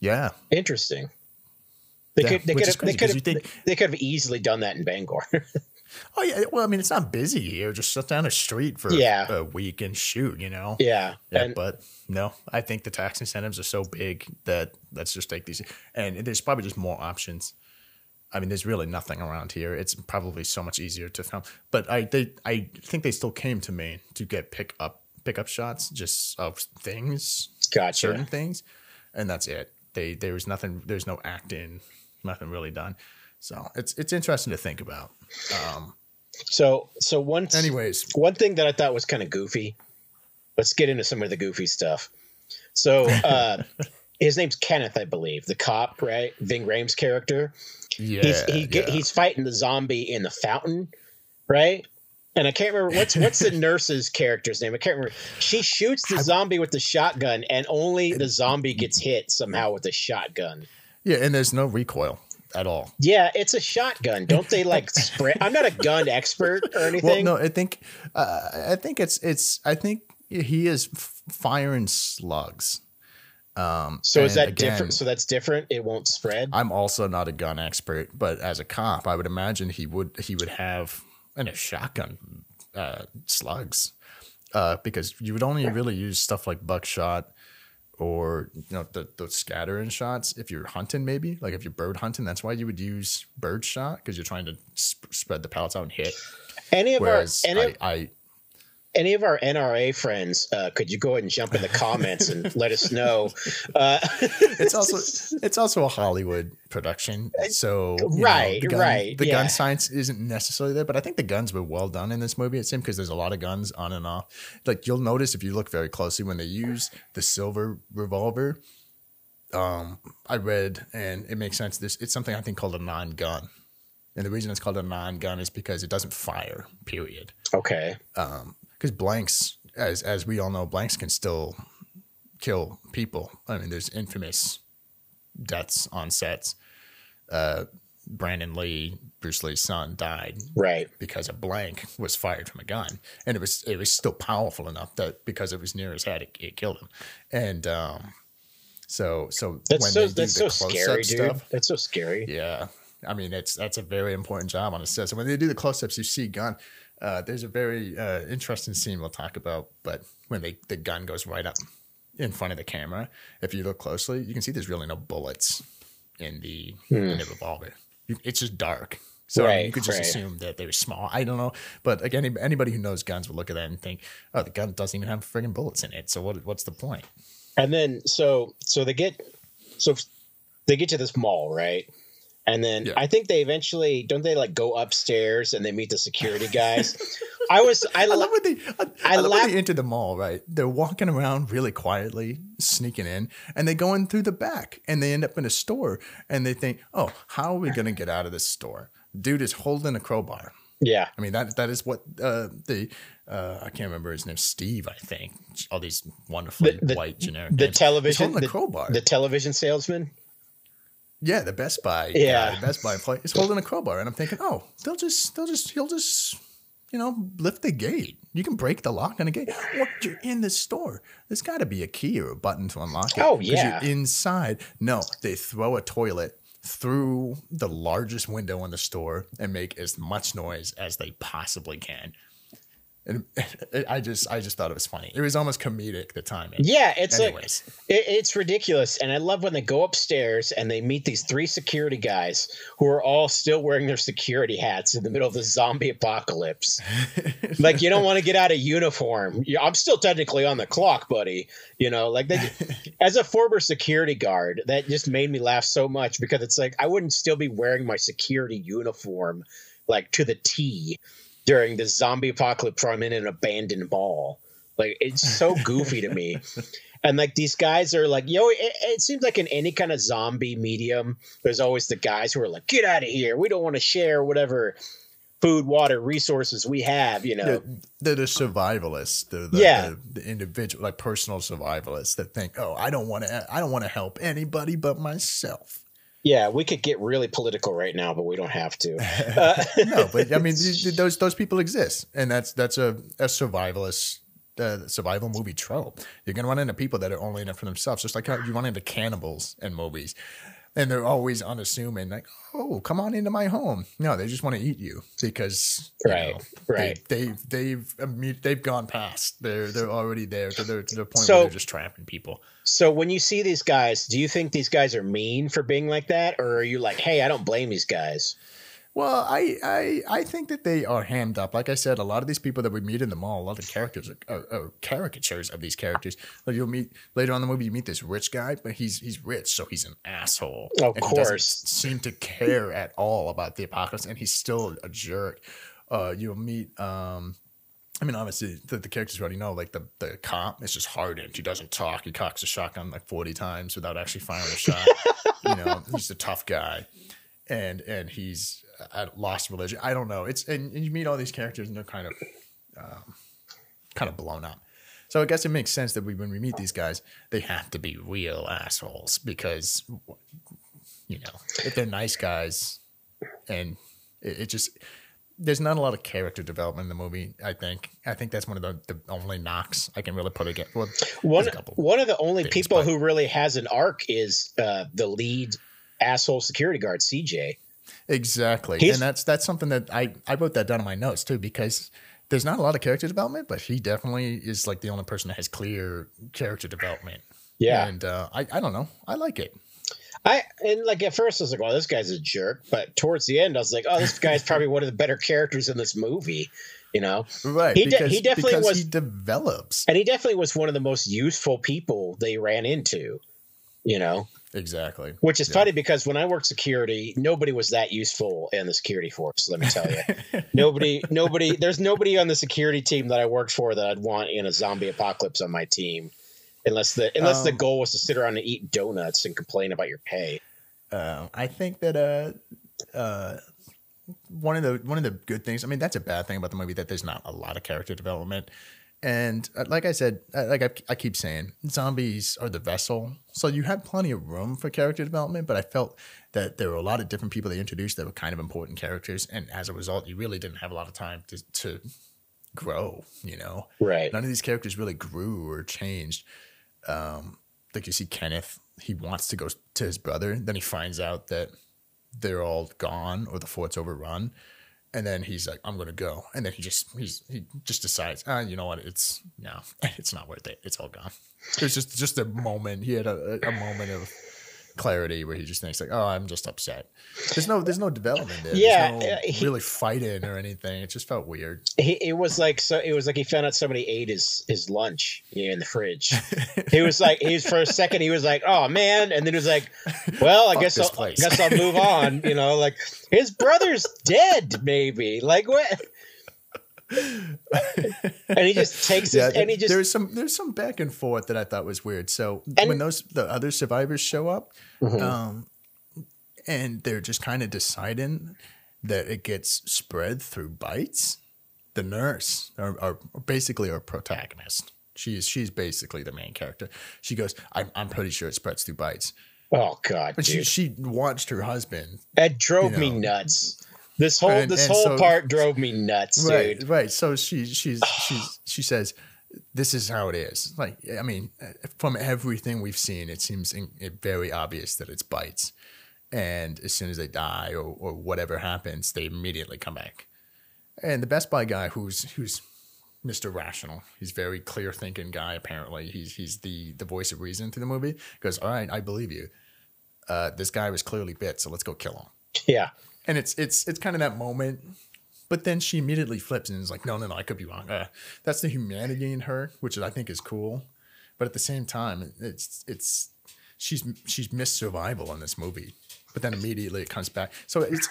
Yeah. Interesting. They yeah, could they could have, they could have, think, they could have easily done that in Bangor. Oh yeah, well I mean it's not busy here, just shut down a street for yeah. a week and shoot, you know. Yeah. yeah and, but no, I think the tax incentives are so big that let's just take these and there's probably just more options. I mean, there's really nothing around here. It's probably so much easier to film. But I they I think they still came to Maine to get pick up pick up shots just of things. Gotcha. Certain things, and that's it. They there was nothing. There's no acting, nothing really done. So it's it's interesting to think about. Um, so so once, anyways, one thing that I thought was kind of goofy. Let's get into some of the goofy stuff. So uh, his name's Kenneth, I believe, the cop, right? Ving Rhames' character. Yeah, he's, he, yeah. he's fighting the zombie in the fountain. right? And I can't remember what's what's the nurse's character's name. I can't remember. She shoots the zombie with the shotgun, and only the zombie gets hit somehow with a shotgun. Yeah, and there's no recoil at all. Yeah, it's a shotgun. Don't they like spray? I'm not a gun expert or anything. Well, no, I think uh, I think it's it's I think he is firing slugs. Um, so is that again, different? So that's different. It won't spread. I'm also not a gun expert, but as a cop, I would imagine he would he would have. And a shotgun uh, slugs uh, because you would only really use stuff like buckshot or you know the, the scattering shots if you're hunting maybe. Like if you're bird hunting, that's why you would use bird shot because you're trying to sp- spread the pellets out and hit. Any of Whereas our any, I, I, any of our N R A friends, uh, could you go ahead and jump in the comments and let us know? Uh, it's also it's also a Hollywood production, so right, know, the gun, right. The yeah. gun science isn't necessarily there, but I think the guns were well done in this movie. It seemed because there's a lot of guns on and off. Like you'll notice if you look very closely when they use the silver revolver. Um, I read, and it makes sense. This it's something I think called a non-gun. And the reason it's called a non-gun is because it doesn't fire, period. Okay. Um, because blanks, as as we all know, blanks can still kill people. I mean, there's infamous deaths on sets. Uh, Brandon Lee, Bruce Lee's son, died right because a blank was fired from a gun, and it was it was still powerful enough that because it was near his head, it, it killed him. And um, so so that's when so they do that's the so scary, dude. Stuff, that's so scary. Yeah, I mean, it's that's a very important job on a set. So when they do the close-ups, you see gun. Uh, there's a very uh, interesting scene we'll talk about, but when they, the gun goes right up in front of the camera, if you look closely, you can see there's really no bullets in the, mm. in the revolver. You, it's just dark. So right, you could just right. assume that they're small. I don't know. But again, anybody who knows guns will look at that and think, oh, the gun doesn't even have friggin' bullets in it. So what? what's the point? And then so so they get so they get to this mall, right? And then yeah. I think they eventually don't they like go upstairs and they meet the security guys. I was I, I la- love when they I, I, I love la- when they enter the mall, right? They're walking around really quietly, sneaking in, and they go in through the back and they end up in a store and they think, oh, how are we gonna get out of this store? Dude is holding a crowbar. Yeah, I mean that that is what uh, the uh, I can't remember his name, Steve. I think all these wonderfully the, the, white generic the names. Television He's holding the, a crowbar. The television salesman. Yeah, the Best Buy. Yeah, uh, the Best Buy play is holding a crowbar, and I'm thinking, oh, they'll just, they'll just, he'll just, you know, lift the gate. You can break the lock on a gate. What? You're in the store. There's got to be a key or a button to unlock it. Oh yeah. You're inside. No, they throw a toilet through the largest window in the store and make as much noise as they possibly can. And I just, I just thought it was funny. It was almost comedic the timing. Yeah, it's Anyways. like it, it's ridiculous, and I love when they go upstairs and they meet these three security guys who are all still wearing their security hats in the middle of the zombie apocalypse. Like you don't want to get out of uniform. I'm still technically on the clock, buddy. You know, like they, as a former security guard, that just made me laugh so much because it's like I wouldn't still be wearing my security uniform like to the T. During the zombie apocalypse, I'm in an abandoned mall. Like it's so goofy to me, and like these guys are like, yo. It, it seems like in any kind of zombie medium, there's always the guys who are like, get out of here. We don't want to share whatever food, water, resources we have. You know, they're, they're the survivalists. They're the, yeah, the, the individual, like personal survivalists that think, oh, I don't want to, I don't want to help anybody but myself. Yeah, we could get really political right now, but we don't have to. Uh, no, but I mean, those those people exist, and that's that's a, a survivalist uh, survival movie trope. You're gonna run into people that are only in it for themselves, just like how you run into cannibals in movies, and they're always unassuming. Like, oh, come on into my home. No, they just want to eat you because right, you know, right. They, they've they've they've gone past. They're they're already there to the to the point so, where they're just trapping people. So when you see these guys, do you think these guys are mean for being like that? Or are you like, hey, I don't blame these guys? Well, I I, I think that they are hammed up. Like I said, a lot of these people that we meet in the mall, a lot of the characters are, are, are caricatures of these characters. Like you'll meet later on in the movie, you meet this rich guy, but he's he's rich, so he's an asshole. Of and course. He doesn't seem to care at all about the apocalypse, and he's still a jerk. Uh, you'll meet... Um, I mean, obviously, the, the characters you already know, like the, the cop is just hardened. He doesn't talk. He cocks a shotgun like forty times without actually firing a shot. You know, he's a tough guy. and and he's lost religion. I don't know. It's and, and you meet all these characters and they're kind of um, kind of blown up. So I guess it makes sense that we, when we meet these guys, they have to be real assholes because, you know, if they're nice guys, and it, it just there's not a lot of character development in the movie. I think I think that's one of the, the only knocks I can really put against. Well, one one of the only things, people but, who really has an arc is uh, the lead asshole security guard, C J. Exactly. He's, and that's that's something that I, I wrote that down in my notes too, because there's not a lot of character development, but he definitely is like the only person that has clear character development. Yeah. And uh, I, I don't know. I like it. I and like at first I was like, well, this guy's a jerk. But towards the end, I was like, oh, this guy's probably one of the better characters in this movie. You know, right? He, because, de- he definitely was he develops. And he definitely was one of the most useful people they ran into, you know. Exactly. Which is yeah. funny because when I worked security, nobody was that useful in the security force. Let me tell you, nobody, nobody, there's nobody on the security team that I worked for that I'd want in a zombie apocalypse on my team. Unless the, unless um, the goal was to sit around and eat donuts and complain about your pay. Uh, I think that, uh, uh, one of the, one of the good things, I mean, that's a bad thing about the movie, that there's not a lot of character development. And like I said, like I, I keep saying, zombies are the vessel. So you have plenty of room for character development, but I felt that there were a lot of different people they introduced that were kind of important characters. And as a result, you really didn't have a lot of time to, to grow, you know? Right. None of these characters really grew or changed. Um, like you see Kenneth, he wants to go to his brother. Then he finds out that they're all gone or the fort's overrun. And then he's like, I'm going to go. And then he just he's, he just decides, ah, you know what? It's no, it's not worth it. It's all gone. It's just just a moment. He had a, a moment of clarity where he just thinks like, oh, I'm just upset. There's no there's no development there. Yeah, there's no uh, he, really fighting or anything. It just felt weird. He, it was like so. It was like he found out somebody ate his his lunch in the fridge. He was like, he was for a second, he was like, oh man, and then he was like, well, I Fuck guess I'll place. guess I'll move on. You know, like his brother's dead, maybe. Like what? And he just takes yeah, his and he just there's some there's some back and forth that I thought was weird. So and, when those the other survivors show up, mm-hmm. um, and they're just kind of deciding that it gets spread through bites. The nurse, or, or basically our protagonist, she is she's basically the main character. She goes, I'm I'm pretty sure it spreads through bites. Oh God, but dude. she she watched her husband. That drove you know, me nuts. This whole and, this and whole so, part drove me nuts, right, dude. Right, so she she's she's she says, "This is how it is." Like, I mean, from everything we've seen, it seems in, it very obvious that it's bites. And as soon as they die or or whatever happens, they immediately come back. And the Best Buy guy, who's who's Mister Rational, he's a very clear thinking guy. Apparently, he's he's the the voice of reason through the movie. Goes, all right, I believe you. Uh, this guy was clearly bit, so let's go kill him. Yeah. And it's it's it's kind of that moment, but then she immediately flips and is like, no, no, no, I could be wrong. Uh, that's the humanity in her, which I think is cool. But at the same time, it's it's she's she's missed survival in this movie. But then immediately it comes back. So it's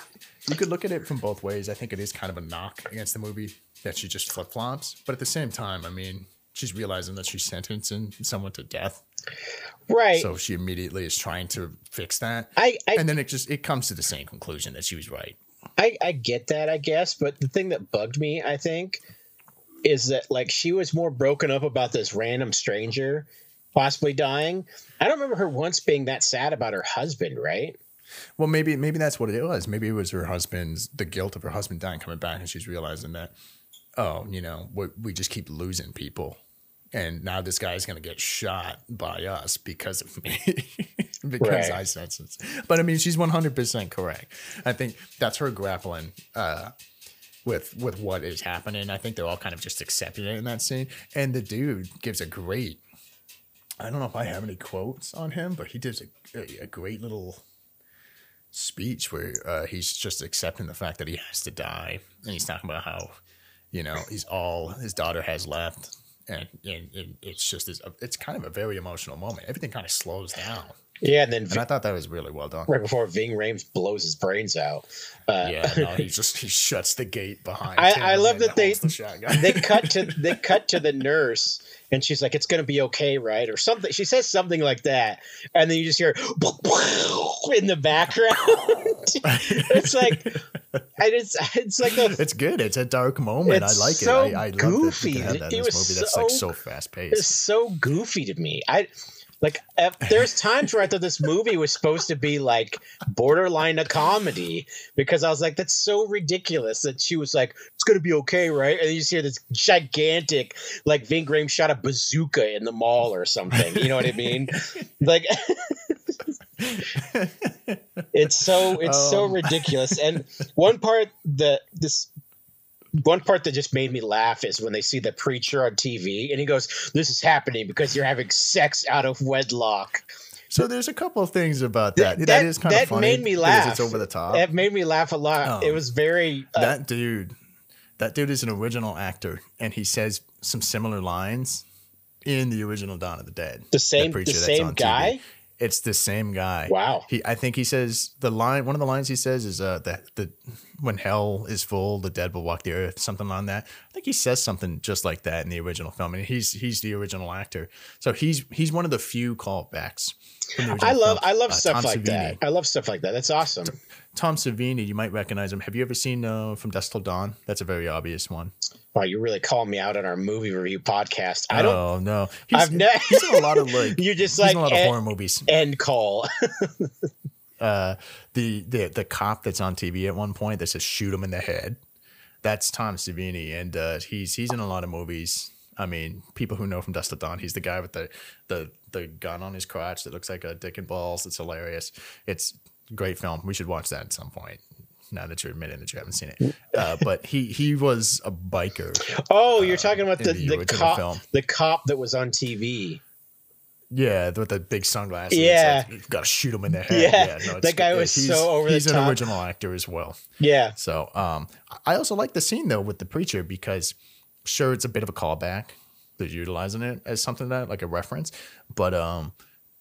you could look at it from both ways. I think it is kind of a knock against the movie that she just flip flops. But at the same time, I mean, she's realizing that she's sentencing someone to death. Right. So she immediately is trying to fix that. I, I and then it just it comes to the same conclusion that she was right. I, I get that, I guess. But the thing that bugged me, I think, is that like she was more broken up about this random stranger possibly dying. I don't remember her once being that sad about her husband, right? Well, maybe maybe that's what it was. Maybe it was her husband's the guilt of her husband dying coming back, and she's realizing that, oh, you know, we we just keep losing people. And now this guy's going to get shot by us because of me, because right. I sense it. But I mean, she's one hundred percent correct. I think that's her grappling uh, with with what is happening. I think they're all kind of just accepting it in that scene. And the dude gives a great, I don't know if I have any quotes on him, but he gives a, a, a great little speech where uh, he's just accepting the fact that he has to die. And he's talking about how, you know, he's all his daughter has left. And, and, and it's just this, it's kind of a very emotional moment. Everything kind of slows down. Yeah, and then and I thought that was really well done. Right before Ving Rhames blows his brains out. Uh, yeah, no, he just he shuts the gate behind. I, him I love that they the they cut to they cut to the nurse, and she's like, "It's gonna be okay, right?" or something. She says something like that, and then you just hear in the background. It's like, and it's it's like a, it's good. It's a dark moment. I like so it. I, I goofy. Love that. It was movie. So, that's like so fast paced. It's so goofy to me. I. Like, there's times where I thought this movie was supposed to be, like, borderline a comedy, because I was like, that's so ridiculous that she was like, it's going to be okay, right? And you just hear this gigantic, like, Ving Rhames shot a bazooka in the mall or something. You know what I mean? Like, it's so it's um. so ridiculous. And one part that this – one part that just made me laugh is when they see the preacher on T V and he goes, this is happening because you're having sex out of wedlock. So there's a couple of things about that. That, that is kind that of funny. That made me laugh. It's over the top. That made me laugh a lot. Um, it was very. Uh, that dude, that dude is an original actor, and he says some similar lines in the original Dawn of the Dead. The same, the same guy? T V. It's the same guy. Wow. He, I think he says the line. One of the lines he says is uh, that the when hell is full, the dead will walk the earth. Something on that. I think he says something just like that in the original film, and he's he's the original actor. So he's he's one of the few callbacks. The I love film. I love uh, stuff Tom like Savini. that. I love stuff like that. That's awesome. Tom Savini, you might recognize him. Have you ever seen uh, From Dusk Till Dawn? That's a very obvious one. Wow, you really called me out on our movie review podcast. I don't. Oh no, he's, I've never. He's in a lot of like. You just like a lot of end, horror movies. End call. uh, the the the cop that's on T V at one point that says shoot him in the head. That's Tom Savini, and uh, he's he's in a lot of movies. I mean, people who know From Dusk Till Dawn, he's the guy with the the the gun on his crotch that looks like a dick and balls. It's hilarious. It's great film. We should watch that at some point. Now that you're admitting that you haven't seen it, uh, but he he was a biker. Oh, you're uh, talking about the the, the cop film. the cop that was on T V. Yeah, with the big sunglasses. Yeah, like, you've got to shoot him in the head. Yeah, yeah no, that guy was he's, so over the he's top. He's an original actor as well. Yeah. So, um, I also like the scene though with the preacher because sure it's a bit of a callback. They're utilizing it as something that like a reference, but um,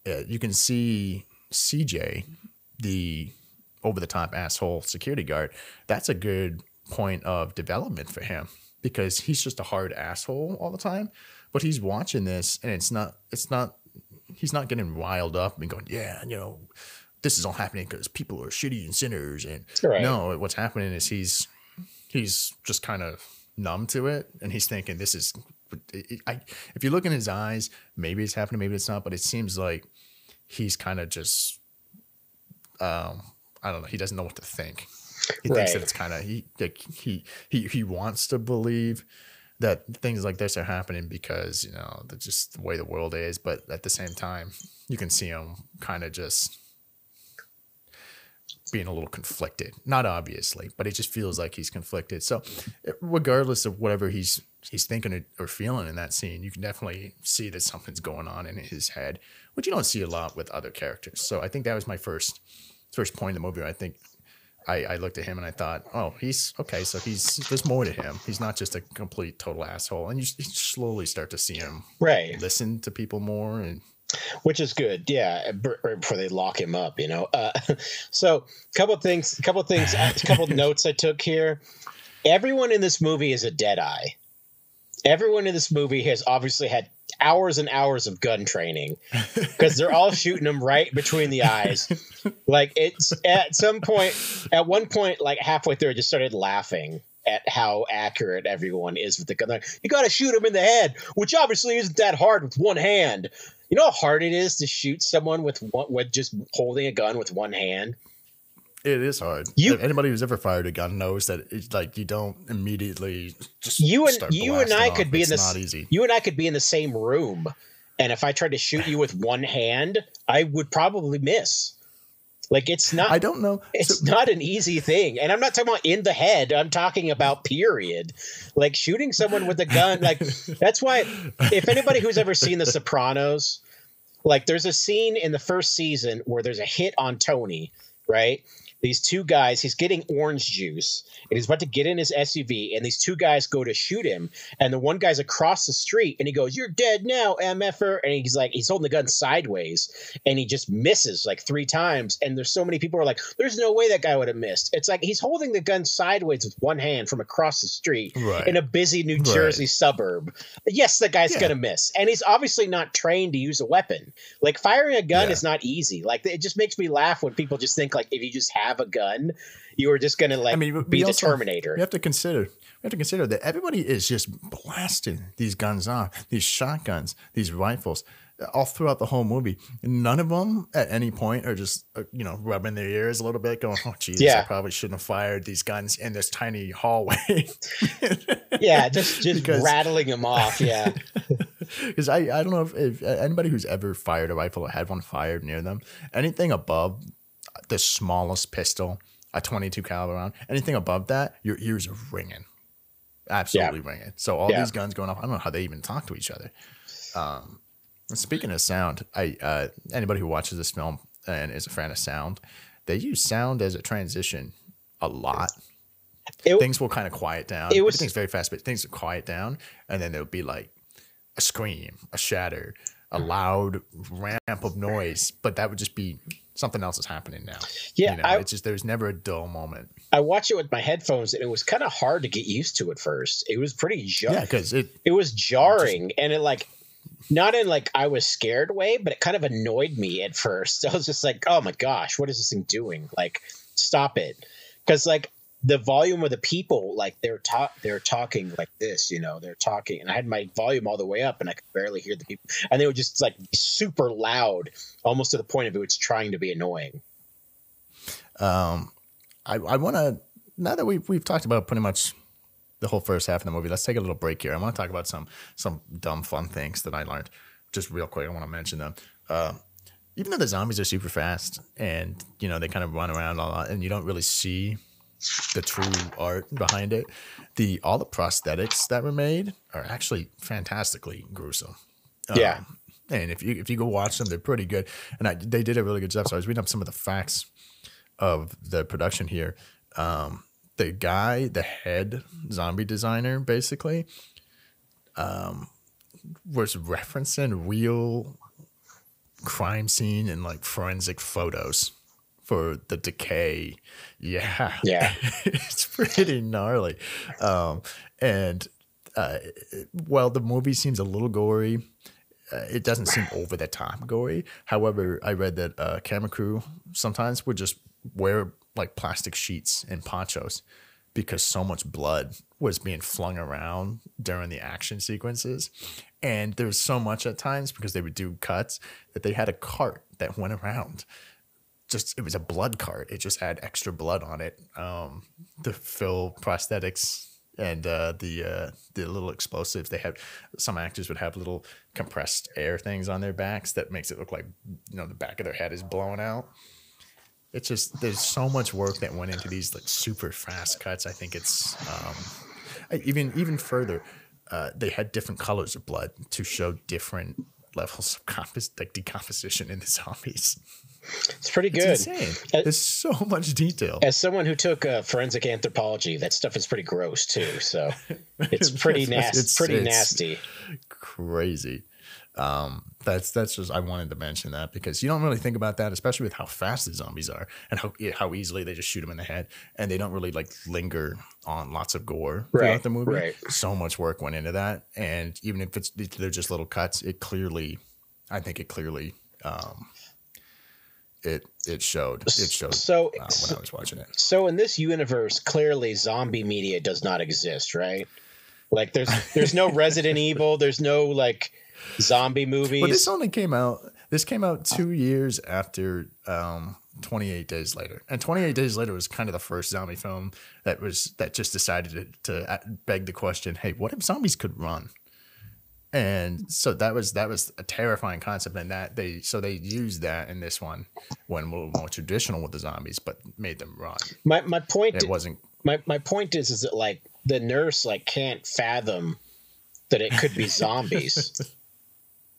uh, you can see C J the over-the-top asshole security guard. That's a good point of development for him because he's just a hard asshole all the time, but he's watching this and it's not it's not he's not getting riled up and going, yeah, you know, this is all happening because people are shitty and sinners and right. No, what's happening is he's he's just kind of numb to it and he's thinking this is I, if you look in his eyes, maybe it's happening, maybe it's not, but it seems like he's kind of just um I don't know. He doesn't know what to think. He right. thinks that it's kind of he, like, he he he wants to believe that things like this are happening because you know that's just the way the world is. But at the same time, you can see him kind of just being a little conflicted. Not obviously, but it just feels like he's conflicted. So, regardless of whatever he's he's thinking or feeling in that scene, you can definitely see that something's going on in his head, which you don't see a lot with other characters. So, I think that was my first. First point in the movie, I think I, I looked at him and I thought, oh, he's okay. So he's there's more to him. He's not just a complete total asshole. And you, you slowly start to see him right. listen to people more, and which is good, yeah. Right before they lock him up, you know. Uh, so a couple of things, a couple of things, a couple of notes I took here. Everyone in this movie is a deadeye. Everyone in this movie has obviously had hours and hours of gun training because they're all shooting them right between the eyes. Like it's at some point, at one point, like halfway through, I just started laughing at how accurate everyone is with the gun. Like, you got to shoot him in the head, which obviously isn't that hard with one hand. You know how hard it is to shoot someone with one, with just holding a gun with one hand. It is hard. You, if anybody who's ever fired a gun knows that it's like you don't immediately just you and start you and I off. could be it's in the easy. You and I could be in the same room, and if I tried to shoot you with one hand, I would probably miss. Like it's not. I don't know. It's so, not an easy thing, and I'm not talking about in the head. I'm talking about period. Like shooting someone with a gun. Like that's why. If anybody who's ever seen The Sopranos, like there's a scene in the first season where there's a hit on Tony, right? These two guys, he's getting orange juice and he's about to get in his S U V and these two guys go to shoot him. And the one guy's across the street and he goes, you're dead now, M F-er. And he's like, he's holding the gun sideways and he just misses like three times. And there's so many people who are like, there's no way that guy would have missed. It's like he's holding the gun sideways with one hand from across the street right. in a busy New Jersey right. suburb. Yes, the guy's yeah. going to miss. And he's obviously not trained to use a weapon. Like firing a gun yeah. is not easy. Like it just makes me laugh when people just think like if you just have have a gun. You were just going to like I mean, be the also, Terminator. We have to consider we have to consider that everybody is just blasting these guns off, these shotguns, these rifles, all throughout the whole movie. None of them at any point are just, you know, rubbing their ears a little bit going, oh, Jesus, yeah. I probably shouldn't have fired these guns in this tiny hallway. yeah, just just because, rattling them off, yeah. Because I, I don't know if, if anybody who's ever fired a rifle or had one fired near them, anything above the smallest pistol, a twenty-two caliber round, anything above that, your ears are ringing. Absolutely yeah. ringing. So all yeah. these guns going off, I don't know how they even talk to each other. Um Speaking of sound, I uh, anybody who watches this film and is a fan of sound, they use sound as a transition a lot. It, things will kind of quiet down. It was, Everything's very fast, but things will quiet down, and then there'll be like a scream, a shatter, a loud ramp of noise, but that would just be something else is happening now. Yeah, you know, I, it's just there's never a dull moment. I watched it with my headphones, and it was kind of hard to get used to at first. It was pretty jarring. Yeah, because it it was jarring, just, and it like. Not in like I was scared way, but it kind of annoyed me at first. I was just like, oh my gosh, what is this thing doing? Like, stop it. Because like the volume of the people, like they're ta- they're talking like this, you know, they're talking. And I had my volume all the way up and I could barely hear the people. And they were just like super loud, almost to the point of it was trying to be annoying. Um, I, I want to, now that we've, we've talked about pretty much the whole first half of the movie. Let's take a little break here. I want to talk about some some dumb fun things that I learned just real quick. I want to mention them. Uh, even though the zombies are super fast and, you know, they kind of run around a lot and you don't really see the true art behind it, the all the prosthetics that were made are actually fantastically gruesome. Um, yeah. And if you if you go watch them, they're pretty good. And I, they did a really good job. So I was reading up some of the facts of the production here. Um, The guy, the head zombie designer, basically, um, was referencing real crime scene and like forensic photos for the decay. Yeah, yeah, it's pretty gnarly. Um, and uh, while the movie seems a little gory, uh, it doesn't seem over the top gory. However, I read that uh, camera crew sometimes would just wear like plastic sheets and ponchos because so much blood was being flung around during the action sequences. And there was so much at times because they would do cuts that they had a cart that went around. Just, it was a blood cart. It just had extra blood on it. Um, to fill prosthetics and uh, the, uh, the little explosives they had, some actors would have little compressed air things on their backs that makes it look like, you know, the back of their head is blown out. It's just there's so much work that went into these like super fast cuts. I think it's um, even even further. Uh, they had different colors of blood to show different levels of compos- like decomposition in the zombies. It's pretty good. It's insane. As, there's so much detail. As someone who took uh, forensic anthropology, that stuff is pretty gross too. So it's pretty nasty. It's pretty it's nasty. Crazy. Um, that's, that's just, I wanted to mention that because you don't really think about that, especially with how fast the zombies are and how, how easily they just shoot them in the head and they don't really like linger on lots of gore right, throughout the movie. Right. So much work went into that. And even if it's, they're just little cuts, it clearly, I think it clearly, um, it, it showed, it showed so, uh, so when I was watching it. So in this universe, clearly zombie media does not exist, right? Like there's, there's no Resident Evil. There's no like. Zombie movies. Well, this only came out. This came out two years after um, twenty-eight days later, and twenty-eight days later was kind of the first zombie film that was that just decided to, to beg the question: hey, what if zombies could run? And so that was that was a terrifying concept, and that they so they used that in this one when a little more traditional with the zombies, but made them run. My my point. It wasn't. My my point is is that like the nurse like can't fathom that it could be zombies.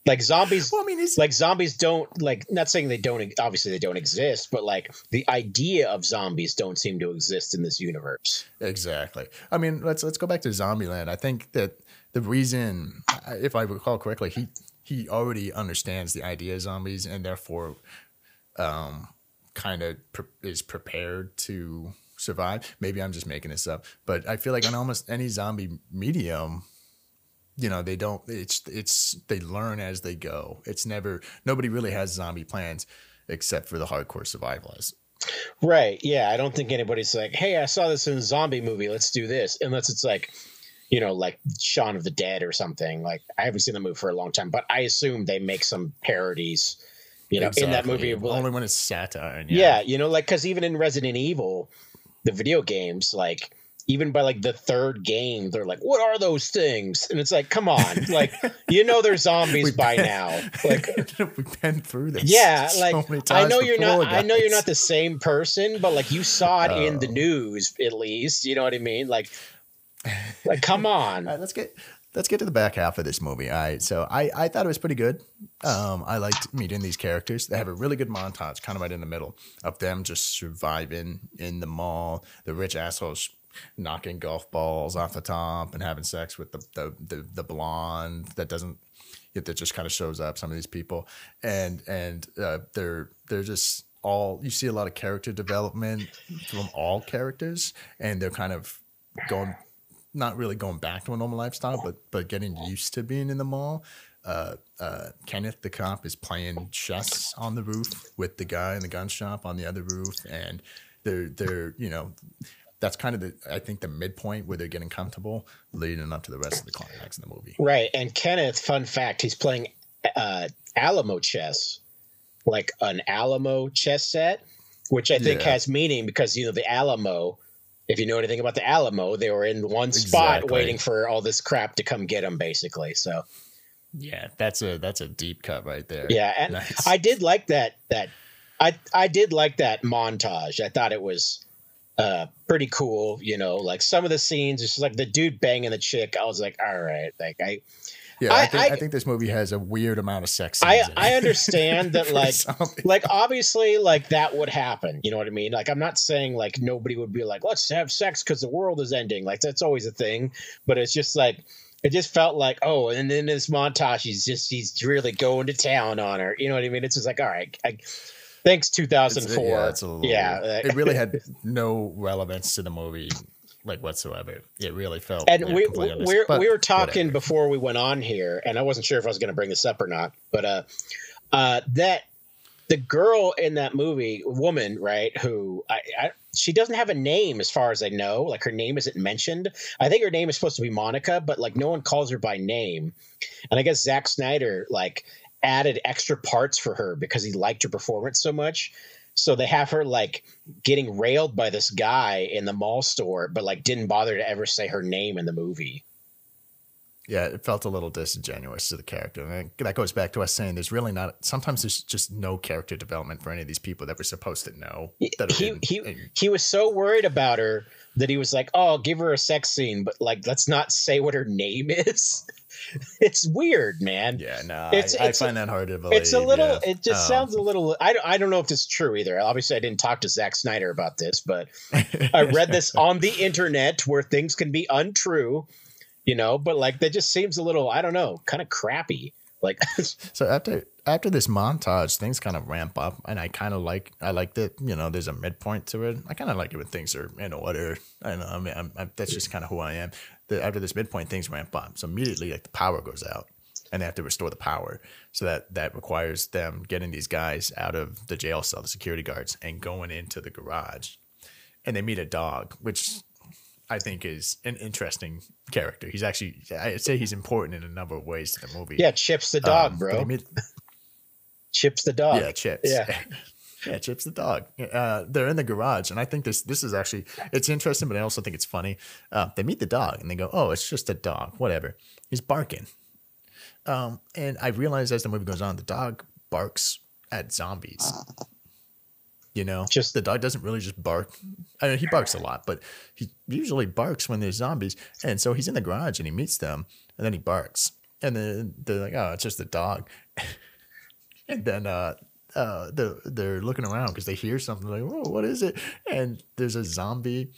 Like zombies, well, I mean, like zombies don't like. Not saying they don't. Obviously, they don't exist, but like the idea of zombies don't seem to exist in this universe. Exactly. I mean, let's let's go back to Zombieland. I think that the reason, if I recall correctly, he he already understands the idea of zombies and therefore, um, kind of pre- is prepared to survive. Maybe I'm just making this up, but I feel like in almost any zombie medium. You know, they don't, it's, it's, they learn as they go. It's never, nobody really has zombie plans except for the hardcore survivalists. Right. Yeah. I don't think anybody's like, hey, I saw this in a zombie movie, let's do this. Unless it's like, you know, like Shaun of the Dead or something. Like, I haven't seen the movie for a long time, but I assume they make some parodies, you know, exactly. in that movie. Like, only when it's satire. Yeah. yeah. You know, like, because even in Resident Evil, the video games, like, even by like the third game, they're like, what are those things? And it's like, come on. Like, you know, they're zombies by been, now. Like, we've been through this. Yeah. So like, many times I know you're not, guys. I know you're not the same person, but like, you saw it oh. in the news, at least, you know what I mean? Like, like, come on. All right, let's get, let's get to the back half of this movie. All right. So I, I thought it was pretty good. Um, I liked meeting these characters. They have a really good montage kind of right in the middle of them just surviving in the mall, the rich assholes knocking golf balls off the top and having sex with the, the the the blonde that doesn't that just kind of shows up. Some of these people and and uh, they're they're just all, you see a lot of character development from all characters, and they're kind of going, not really going back to a normal lifestyle, but but getting used to being in the mall. Uh, uh, Kenneth, the cop, is playing chess on the roof with the guy in the gun shop on the other roof, and they're they're you know. That's kind of the, I think, the midpoint where they're getting comfortable, leading up to the rest of the climax in the movie. Right. And Kenneth, fun fact, he's playing uh, Alamo chess, like an Alamo chess set, which I think yeah. has meaning because, you know, the Alamo, if you know anything about the Alamo, they were in one spot exactly. waiting for all this crap to come get them, basically. So, yeah, that's a that's a deep cut right there. Yeah. And nice. I did like that. That I, I did like that montage. I thought it was Uh, pretty cool, you know, like some of the scenes, it's just like the dude banging the chick. I was like, all right, like I, yeah, I, I, think, I, I think this movie has a weird amount of sex scenes. I, in it. I understand that, like, like obviously, like that would happen. You know what I mean? Like, I'm not saying like nobody would be like, let's have sex because the world is ending. Like that's always a thing, but it's just like it just felt like, oh, and then this montage, he's just he's really going to town on her. You know what I mean? It's just like, all right, I. Thanks, two thousand four. It's, yeah, it's a little, yeah. It really had no relevance to the movie, like whatsoever. It really felt. And yeah, we we we were talking whatever. before we went on here, and I wasn't sure if I was going to bring this up or not. But uh, uh, that the girl in that movie, woman, right? Who I, I she doesn't have a name as far as I know. Like her name isn't mentioned. I think her name is supposed to be Monica, but like no one calls her by name. And I guess Zack Snyder, like, added extra parts for her because he liked her performance so much. So they have her like getting railed by this guy in the mall store, but like didn't bother to ever say her name in the movie. Yeah, it felt a little disingenuous to the character. And that goes back to us saying there's really not, sometimes there's just no character development for any of these people that we're supposed to know. That he, in, he, in. he was so worried about her that he was like, oh, I'll give her a sex scene, but like, let's not say what her name is. It's weird, man. Yeah, no, it's, I, it's, I find that hard to believe. It's a little, yeah. it just um, sounds a little, I, I don't know if this is true either. Obviously, I didn't talk to Zack Snyder about this, but I read this on the internet where things can be untrue. You know, but like that just seems a little, I don't know, kind of crappy. Like, so after after this montage, things kind of ramp up, and I kind of like I like that. You know, there's a midpoint to it. I kind of like it when things are in order. I know, I mean, I'm, I'm, that's just kind of who I am. The, after this midpoint, things ramp up. So immediately, like the power goes out, and they have to restore the power. So that that requires them getting these guys out of the jail cell, the security guards, and going into the garage, and they meet a dog, which I think is an interesting character. He's actually, I'd say he's important in a number of ways to the movie. Yeah, Chips the dog, um, bro. Made, Chips the dog. Yeah, Chips. Yeah, yeah Chips the dog. Uh, they're in the garage, and I think this this is actually, it's interesting, but I also think it's funny. Uh, they meet the dog, and they go, oh, it's just a dog, whatever. He's barking. Um, and I realized as the movie goes on, the dog barks at zombies. You know, just the dog doesn't really just bark. I mean, he barks a lot, but he usually barks when there's zombies. And so he's in the garage and he meets them, and then he barks. And then they're like, "Oh, it's just the dog." And then uh, uh, they're they're looking around because they hear something like, "Whoa, what is it?" And there's a zombie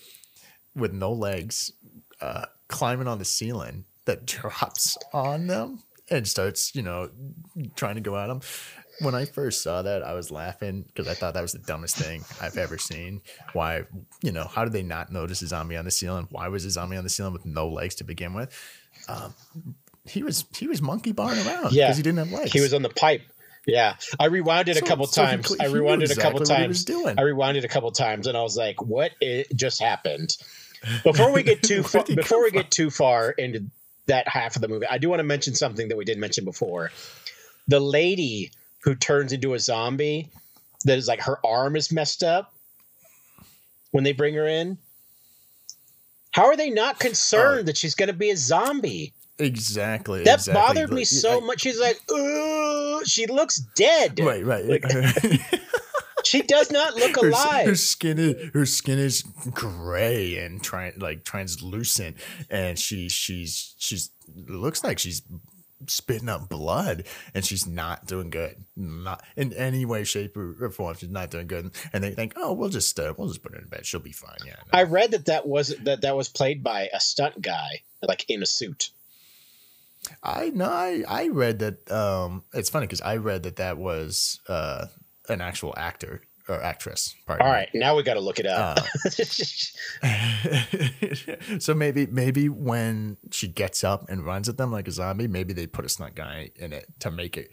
with no legs uh, climbing on the ceiling that drops on them and starts, you know, trying to go at them. When I first saw that, I was laughing because I thought that was the dumbest thing I've ever seen. Why, you know, how did they not notice a zombie on the ceiling? Why was a zombie on the ceiling with no legs to begin with? Um, he was he was monkey barring around because yeah. he didn't have legs. He was on the pipe. Yeah, I rewound it so, a couple so times. I rewound it exactly a couple times. I rewound it a couple times, and I was like, "What it just happened?" Before we get too far, before we get too far into that half of the movie, I do want to mention something that we didn't mention before. The lady who turns into a zombie, that is like her arm is messed up when they bring her in. How are they not concerned uh, that she's going to be a zombie? Exactly. That exactly. bothered me so I, much. She's like, ooh, she looks dead. Right, right. Like, she does not look alive. Her, her skin is her skin is gray and tran, like translucent, and she she's she's looks like she's spitting up blood, and she's not doing good, not in any way, shape, or form. She's not doing good, and they think, oh, we'll just uh, we'll just put her in bed. She'll be fine. Yeah. No. I read that that was that that was played by a stunt guy, like in a suit. I know. I, I read that. Um, it's funny because I read that that was uh, an actual actor or actress. Pardon All right, me. Now we got to look it up. Uh, so maybe maybe when she gets up and runs at them like a zombie, maybe they put a stunt guy in it to make it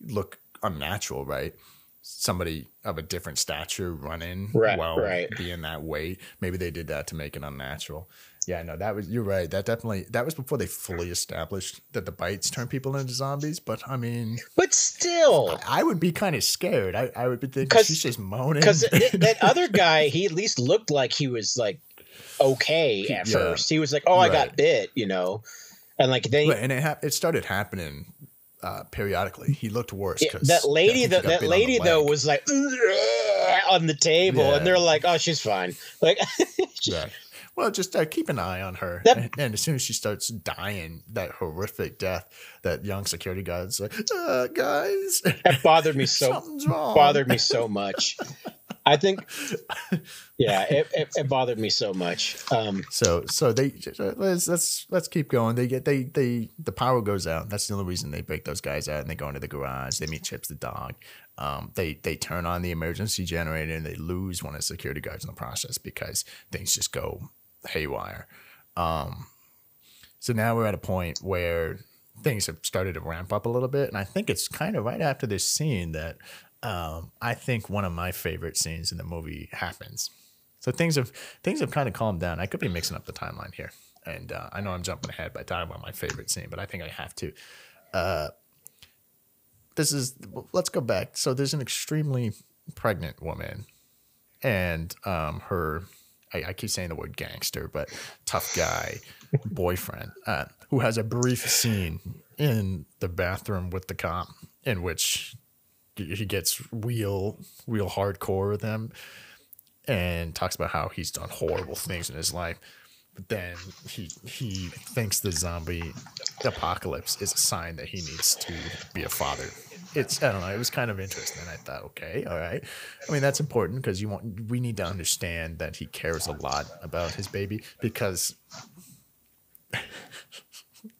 look unnatural, right? Somebody of a different stature running right, while right. being that weight. Maybe they did that to make it unnatural. Yeah, no, that was, you're right. That definitely, that was before they fully established that the bites turn people into zombies. But I mean, but still, I, I would be kind of scared. I, I would be thinking she's just moaning. Because th that other guy, he at least looked like he was like, okay at yeah. first. He was like, oh, right. I got bit, you know? And like, they, right. and it, ha it started happening uh, periodically. He looked worse. It, that lady, yeah, the, that lady though was like on the table yeah. and they're like, oh, she's fine. Like, yeah. Well, just uh, keep an eye on her, that, and, and as soon as she starts dying that horrific death, that young security guard's like, uh, "Guys, that bothered me so something's wrong. bothered me so much." I think, yeah, it, it, it bothered me so much. Um, so, so they let's let's let's keep going. They get they they the power goes out. That's the only reason they break those guys out, and they go into the garage. They meet Chips the dog. Um, they they turn on the emergency generator, and they lose one of the security guards in the process because things just go haywire. Um, so now we're at a point where things have started to ramp up a little bit, and I think it's kind of right after this scene that um, I think one of my favorite scenes in the movie happens. So things have things have kind of calmed down. I could be mixing up the timeline here, and uh, I know I'm jumping ahead by talking about my favorite scene, but I think I have to. Uh, this is let's go back. So there's an extremely pregnant woman, and um, her. I, I keep saying the word gangster, but tough guy boyfriend uh, who has a brief scene in the bathroom with the cop in which he gets real, real hardcore with them and talks about how he's done horrible things in his life. But then he, he thinks the zombie apocalypse is a sign that he needs to be a father. It's, I don't know. It was kind of interesting. I thought, okay, all right. I mean, that's important because you want, we need to understand that he cares a lot about his baby because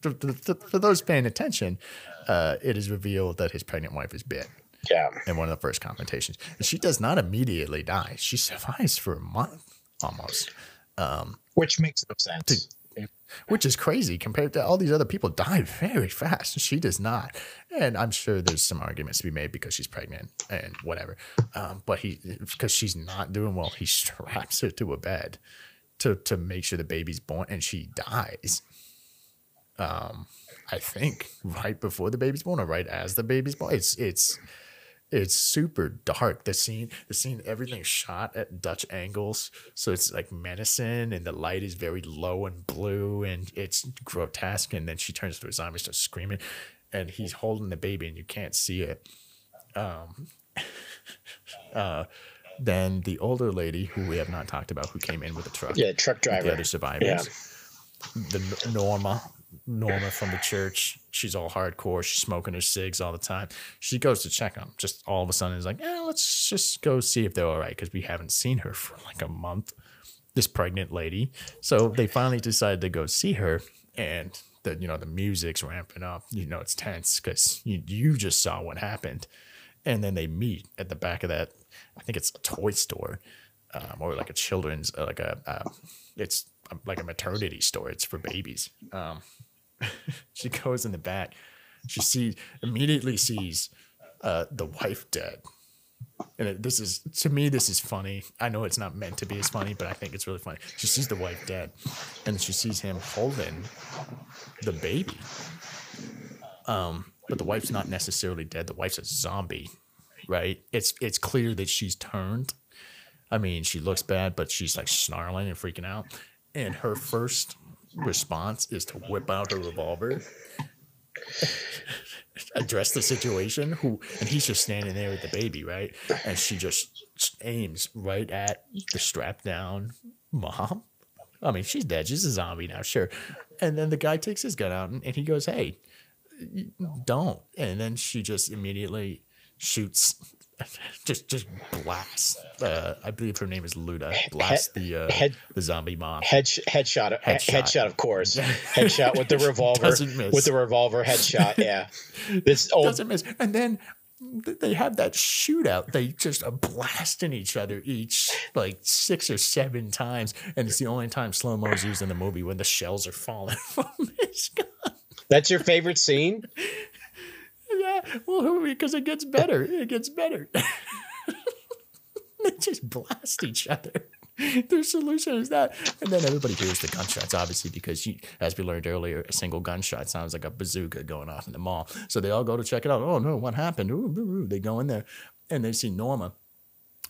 for those paying attention, uh, it is revealed that his pregnant wife is bit. Yeah. In one of the first confrontations. And she does not immediately die. She survives for a month almost. Um, Which makes no sense. To, Which is crazy compared to all these other people die very fast. She does not. And I'm sure there's some arguments to be made because she's pregnant and whatever. Um, but he, because she's not doing well, he straps her to a bed to, to make sure the baby's born and she dies. Um, I think right before the baby's born or right as the baby's born. It's, it's, it's super dark. The scene, the scene, everything's shot at Dutch angles. So it's like menacing and the light is very low and blue and it's grotesque. And then she turns to a zombie, starts screaming and he's holding the baby and you can't see it. Um, uh, then the older lady who we have not talked about, who came in with the truck. Yeah, truck driver. The other survivors. Yeah. The Norma. Norma from the church. She's all hardcore. She's smoking her cigs all the time. She goes to check them. Just all of a sudden is like, eh, let's just go see if they're all right because we haven't seen her for like a month, this pregnant lady. So they finally decided to go see her and the, you know, the music's ramping up. You know, it's tense because you, you just saw what happened. And then they meet at the back of that, I think it's a toy store um, or like a children's, uh, like a, uh, it's like a maternity store. It's for babies. Um, she goes in the back. She sees immediately sees uh, the wife dead. And it, this is, to me, this is funny. I know it's not meant to be as funny, but I think it's really funny. She sees the wife dead, and she sees him holding the baby. Um, but the wife's not necessarily dead. The wife's a zombie, right? It's it's clear that she's turned. I mean, she looks bad, but she's like snarling and freaking out. And her first response is to whip out her revolver, address the situation. Who and he's just standing there with the baby, right? And she just aims right at the strapped down mom. I mean, she's dead. She's a zombie now, sure. And then the guy takes his gun out and, and he goes, "Hey, don't." And then she just immediately shoots. Just, just blast. Uh, I believe her name is Luda. Blast head, the uh, head, the zombie mom. Head, headshot, headshot, headshot. Of course, headshot with the revolver. With the revolver, headshot. Yeah, this old doesn't miss. And then they have that shootout. They just are blasting each other each like six or seven times, and it's the only time slow mo is used in the movie when the shells are falling from his gun. That's your favorite scene. Yeah, well, because it gets better. It gets better. They just blast each other. Their solution is that. And then everybody hears the gunshots, obviously, because you, as we learned earlier, a single gunshot sounds like a bazooka going off in the mall. So they all go to check it out. Oh, no, what happened? Ooh, ooh, ooh. They go in there, and they see Norma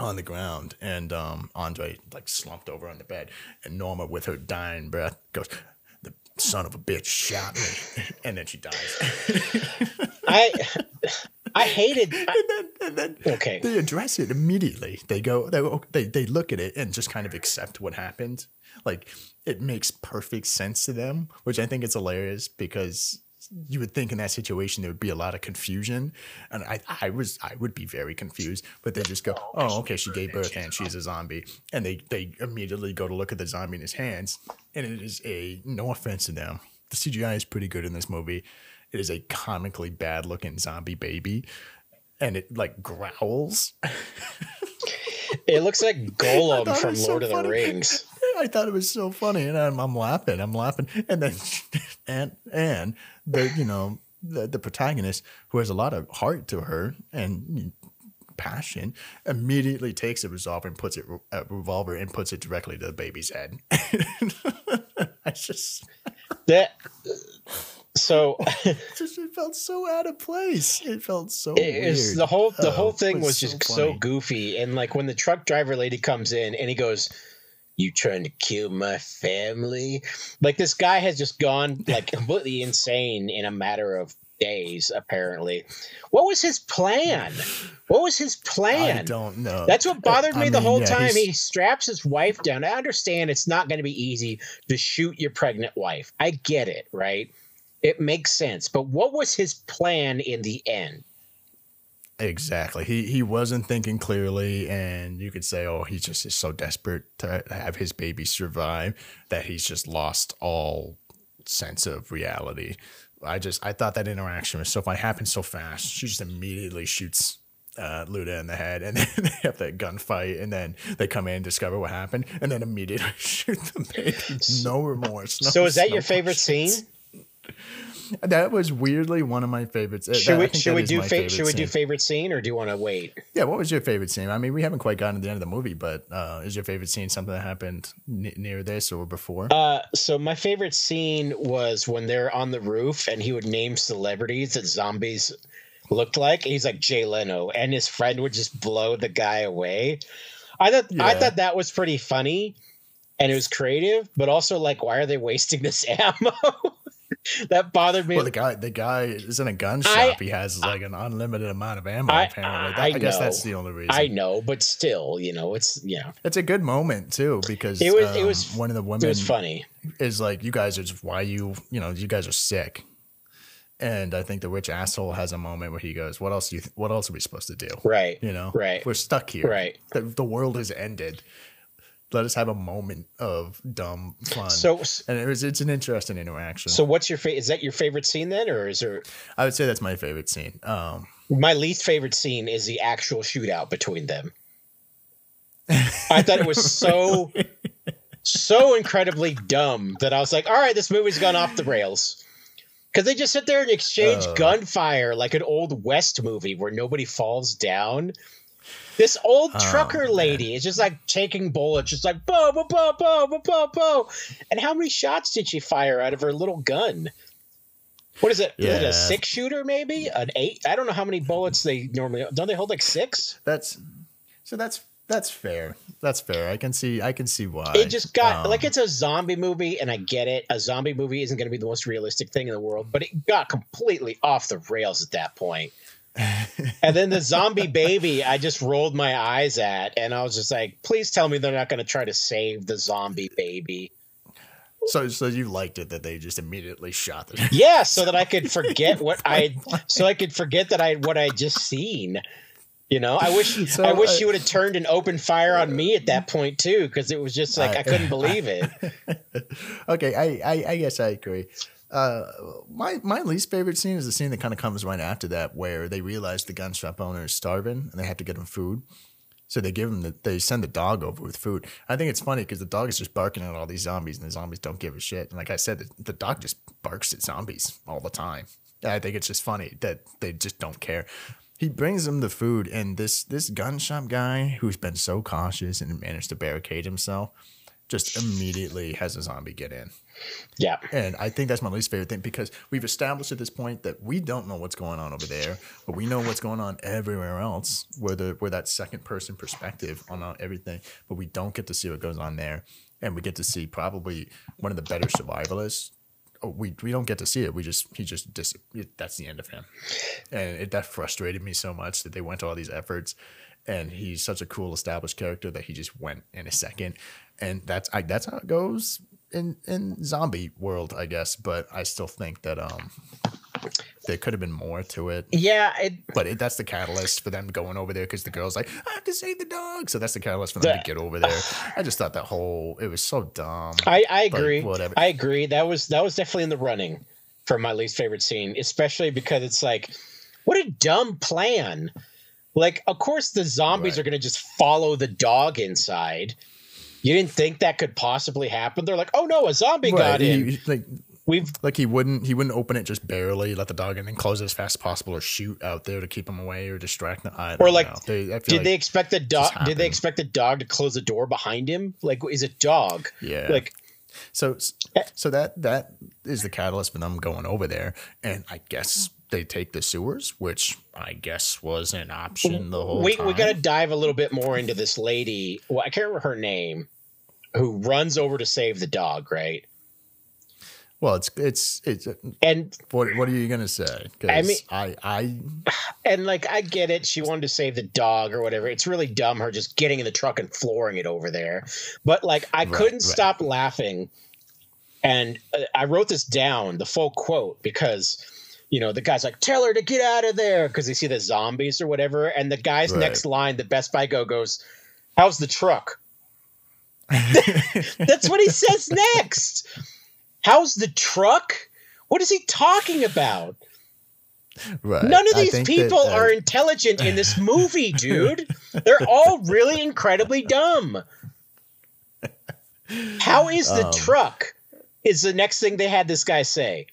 on the ground. And um, Andre, like, slumped over on the bed. And Norma, with her dying breath, goes, "The son of a bitch shot me." And then she dies. I I hated. I, and then, and then okay. They address it immediately. They go. They, they they look at it and just kind of accept what happened. Like, it makes perfect sense to them, which I think it's hilarious because you would think in that situation there would be a lot of confusion, and I I was I would be very confused. But they just go, "Oh, okay, she gave birth and she's a zombie," and they they immediately go to look at the zombie in his hands, and it is a no offense to them. The C G I is pretty good in this movie. It is a comically bad looking zombie baby, and it like growls. It looks like Golem from Lord of the Rings. I thought it was so funny, and I'm, I'm laughing. I'm laughing. And then and and the you know the, the protagonist, who has a lot of heart to her and passion, immediately takes a revolver and puts it a revolver and puts it directly to the baby's head. I just that. So it felt so out of place. It felt so it, weird. The whole the uh, whole thing was, was just so, so goofy. And like when the truck driver lady comes in and he goes, "You trying to kill my family?" Like, this guy has just gone like completely insane in a matter of days, apparently. What was his plan? What was his plan? I don't know. That's what bothered uh, me mean, the whole yeah, time. He's... He straps his wife down. I understand it's not going to be easy to shoot your pregnant wife. I get it, right? It makes sense. But what was his plan in the end? Exactly. He he wasn't thinking clearly, and you could say, oh, he just is so desperate to have his baby survive that he's just lost all sense of reality. I just I thought that interaction was so funny. It happened so fast. She just immediately shoots uh, Luda in the head, and then they have that gunfight, and then they come in, discover what happened, and then immediately shoot the baby. No remorse. No, so is that no your favorite scene? That was weirdly one of my favorites. Should we, should we do fa should we do favorite scene, or do you want to wait? Yeah, what was your favorite scene? I mean, we haven't quite gotten to the end of the movie, but uh, is your favorite scene something that happened n near this or before? Uh, so my favorite scene was when they're on the roof and he would name celebrities that zombies looked like. He's like Jay Leno, and his friend would just blow the guy away. I thought yeah. I thought that was pretty funny, and it was creative, but also like, why are they wasting this ammo? That bothered me. Well, the guy, the guy is in a gun shop. I, he has like I, an unlimited amount of ammo. I, apparently, that, I, I guess know. that's the only reason. I know, but still, you know, it's you know, it's a good moment too because it was um, it was one of the women. It was funny. Is like, you guys are just, why you you know you guys are sick, and I think the rich asshole has a moment where he goes, "What else do you? What else are we supposed to do? Right? You know, right? We're stuck here. Right? The, the world has ended." Let us have a moment of dumb fun. So, and it was, it's an interesting interaction. So what's your favorite? Is that your favorite scene then? Or is there? I would say that's my favorite scene. Um, my least favorite scene is the actual shootout between them. I thought it was so, really? so incredibly dumb that I was like, all right, this movie's gone off the rails. Because they just sit there and exchange uh, gunfire like an old West movie where nobody falls down. This old oh, trucker lady man. is just like taking bullets, just like boom, boom, boom, boom, boom, boom. And how many shots did she fire out of her little gun? What is it? Yeah. Is it a six shooter? Maybe an eight? I don't know how many bullets they normally don't. They hold like six. That's so. That's that's fair. That's fair. I can see. I can see why. It just got um, like it's a zombie movie, and I get it. A zombie movie isn't going to be the most realistic thing in the world, but it got completely off the rails at that point. And then the zombie baby, I just rolled my eyes at, and I was just like, "Please tell me they're not going to try to save the zombie baby." So, so you liked it that they just immediately shot them? Yeah, so that I could forget what I, so I could forget that I what I had just seen. You know, I wish, so, I wish uh, she would have turned and opened fire on me at that point too, because it was just like I, I couldn't believe it. Okay, I, I, I guess I agree. Uh, my my least favorite scene is the scene that kind of comes right after that, where they realize the gun shop owner is starving and they have to get him food. So they give him the, they send the dog over with food. I think it's funny because the dog is just barking at all these zombies, and the zombies don't give a shit. And like I said, the, the dog just barks at zombies all the time. I think it's just funny that they just don't care. He brings them the food, and this this gun shop guy who's been so cautious and managed to barricade himself just immediately has a zombie get in. Yeah. And I think that's my least favorite thing, because we've established at this point that we don't know what's going on over there, but we know what's going on everywhere else, where the where that second person perspective on everything, but we don't get to see what goes on there. And we get to see probably one of the better survivalists. Oh, we we don't get to see it. We just he just dis, that's the end of him. And it, that frustrated me so much that they went to all these efforts, and he's such a cool established character that he just went in a second. And that's I, that's how it goes in in zombie world, I guess. But I still think that um there could have been more to it. Yeah, it, but it, that's the catalyst for them going over there, because the girl's like, I have to save the dog. So that's the catalyst for them that, to get over there. I just thought that whole it was so dumb. I, I agree. Whatever. I agree. That was that was definitely in the running for my least favorite scene, especially because it's like, what a dumb plan. Like, of course the zombies right. are going to just follow the dog inside. You didn't think that could possibly happen? They're like, oh no, a zombie right. got in. He, like, We've like he wouldn't he wouldn't open it just barely, let the dog in and close it as fast as possible, or shoot out there to keep him away or distract them. I don't or like, know. They, I feel did like they expect the dog? Did they expect the dog to close the door behind him? Like, is a dog? Yeah. Like, so so that that is the catalyst for them going over there, and I guess they take the sewers, which I guess was an option the whole we, time. We got to dive a little bit more into this lady. Well, I can't remember her name, who runs over to save the dog, right? Well, it's it's it's and what what are you gonna say? I mean, I I and like I get it. She wanted to save the dog or whatever. It's really dumb her just getting in the truck and flooring it over there. But like I right, couldn't right. stop laughing, and uh, I wrote this down, the full quote, because you know the guy's like, "Tell her to get out of there," because they see the zombies or whatever. And the guy's right. next line, the Best Buy go goes, "How's the truck?" That's what he says next. How's the truck? What is he talking about? Right. None of these people that, uh, are intelligent in this movie, dude. They're all really incredibly dumb. How is the um, truck? Is the next thing they had this guy say.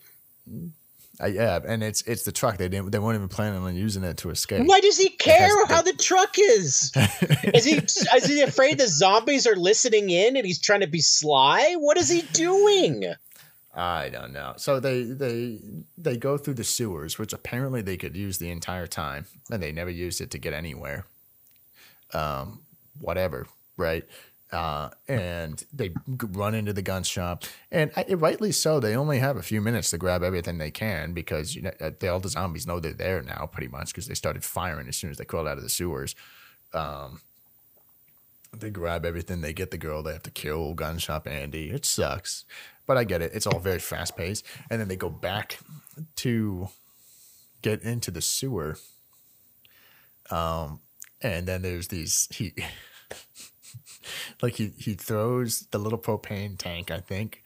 Uh, yeah, and it's it's the truck. They didn't. They weren't even planning on using it to escape. Why does he care how the truck is? Is he is he afraid the zombies are listening in and he's trying to be sly? What is he doing? I don't know. So they they they go through the sewers, which apparently they could use the entire time, and they never used it to get anywhere. Um, whatever, right? Uh, and they run into the gun shop, and I, rightly so. They only have a few minutes to grab everything they can, because you know they, all the zombies know they're there now, pretty much, because they started firing as soon as they crawled out of the sewers. Um, they grab everything. They get the girl. They have to kill gun shop Andy. It sucks, but I get it. It's all very fast paced, and then they go back to get into the sewer. Um, and then there's these he. Like he, he throws the little propane tank, I think,